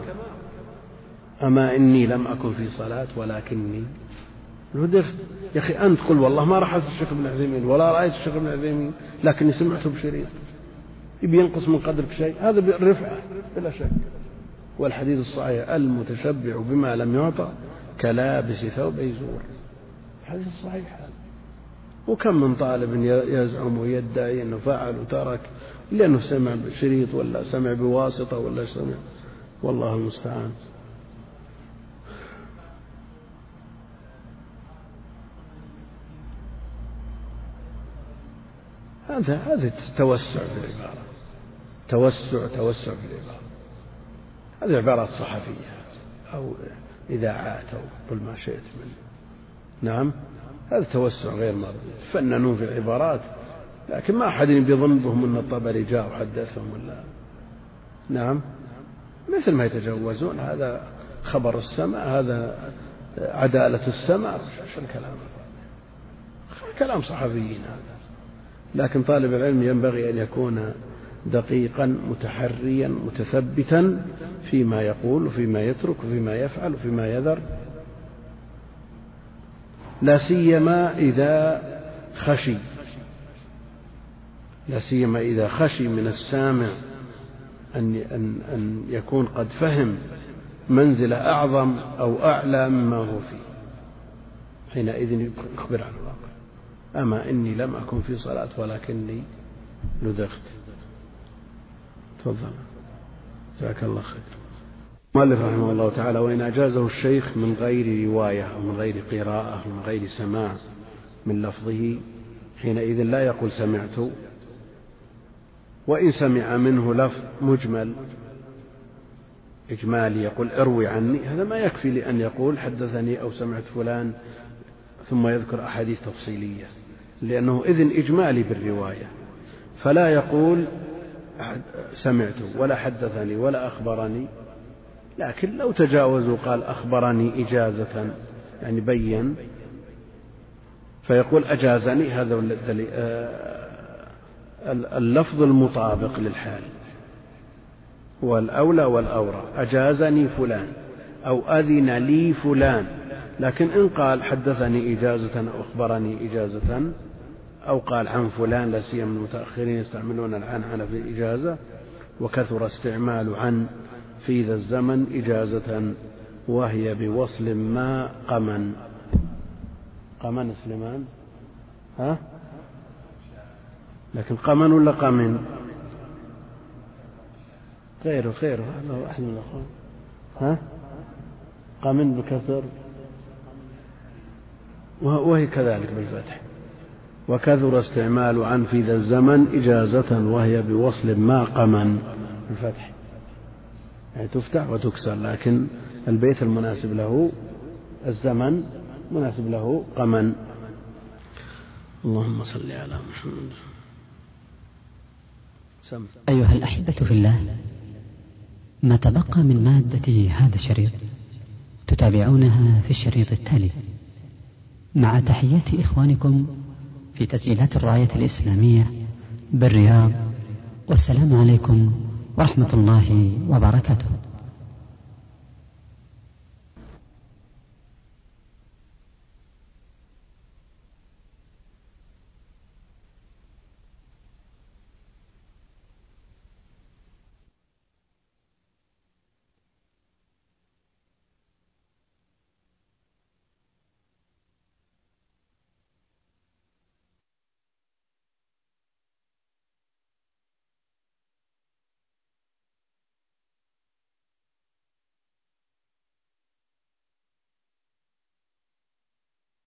أما إني لم أكن في صلاة ولكني لدغت، يا أخي أنت قل والله ما رحلت الشيخ ابن عثيمين ولا رأيت الشيخ ابن عثيمين لكني سمعته بشريط، بينقص من قدرك شيء، هذا رفعة بلا شك. والحديث الصحيح المتشبع بما لم يعطى كلابس ثوب يزور، الحديث الصحيح. وكم من طالب يزعم ويدعي أنه فعل وترك لأنه سمع بشريط ولا سمع بواسطة ولا سمع، والله المستعان. هذا هذا توسع في العبارة، توسع توسع في العبارة. هذه عبارات صحفية أو إذاعات أو كل ما شئت منه. نعم، هذا توسع غير مرضي، فننون في العبارات، لكن ما أحد يظن بهم أن الطبري جاء وحدثهم ولا. نعم، مثل ما يتجوزون هذا خبر السماء، هذا عدالة السماء، شو الكلام؟ كلام صحفيين هذا. لكن طالب العلم ينبغي أن يكون دقيقا متحريا متثبتا فيما يقول وفيما يترك وفيما يفعل وفيما يذر، لا سيما إذا خشي، لا سيما إذا خشي من السامع أن أن أن يكون قد فهم منزلة أعظم أو أعلى مما هو فيه، حينئذ يخبر عن الواقع. أما إني لم أكن في صلاة ولكني لدغت. تفضل، جزاك الله خير. مالك رحمه الله تعالى: وإن أجازه الشيخ من غير رواية أو من غير قراءة أو من غير سماع من لفظه، حينئذ لا يقول سمعت. وإن سمع منه لفظ مجمل إجمالي يقول اروي عني، هذا ما يكفي لأن يقول حدثني أو سمعت فلان ثم يذكر أحاديث تفصيلية، لأنه إذن إجمالي بالرواية، فلا يقول سمعت ولا حدثني ولا أخبرني. لكن لو تجاوزوا قال أخبرني إجازة، يعني بين، فيقول أجازني، هذا اللفظ المطابق للحال، والأولى والأورى أجازني فلان أو أذن لي فلان. لكن إن قال حدثني إجازة أو أخبرني إجازة أو قال عن فلان، لا سيما المتأخرين يستعملون العن عن في الإجازة، وكثر استعمال عن في ذا الزمن، إجازة وهي بوصل ما قمن. قمن سليمان، ها؟ لكن قمن ولا قمن؟ خير خير، هذا واحد من الأخوان، ها؟ قمن بكثر، وهي كذلك بالفتح. وكثر استعمال عن في ذا الزمن إجازة وهي بوصل ما قمن بالفتح، يعني تفتح وتكسر، لكن البيت المناسب له الزمن مناسب له قمن. اللهم صل على محمد. أيها الأحبة في الله، ما تبقى من مادة هذا الشريط تتابعونها في الشريط التالي مع تحيات إخوانكم في تسجيلات الراية الإسلامية بالرياض، والسلام عليكم ورحمة الله وبركاته.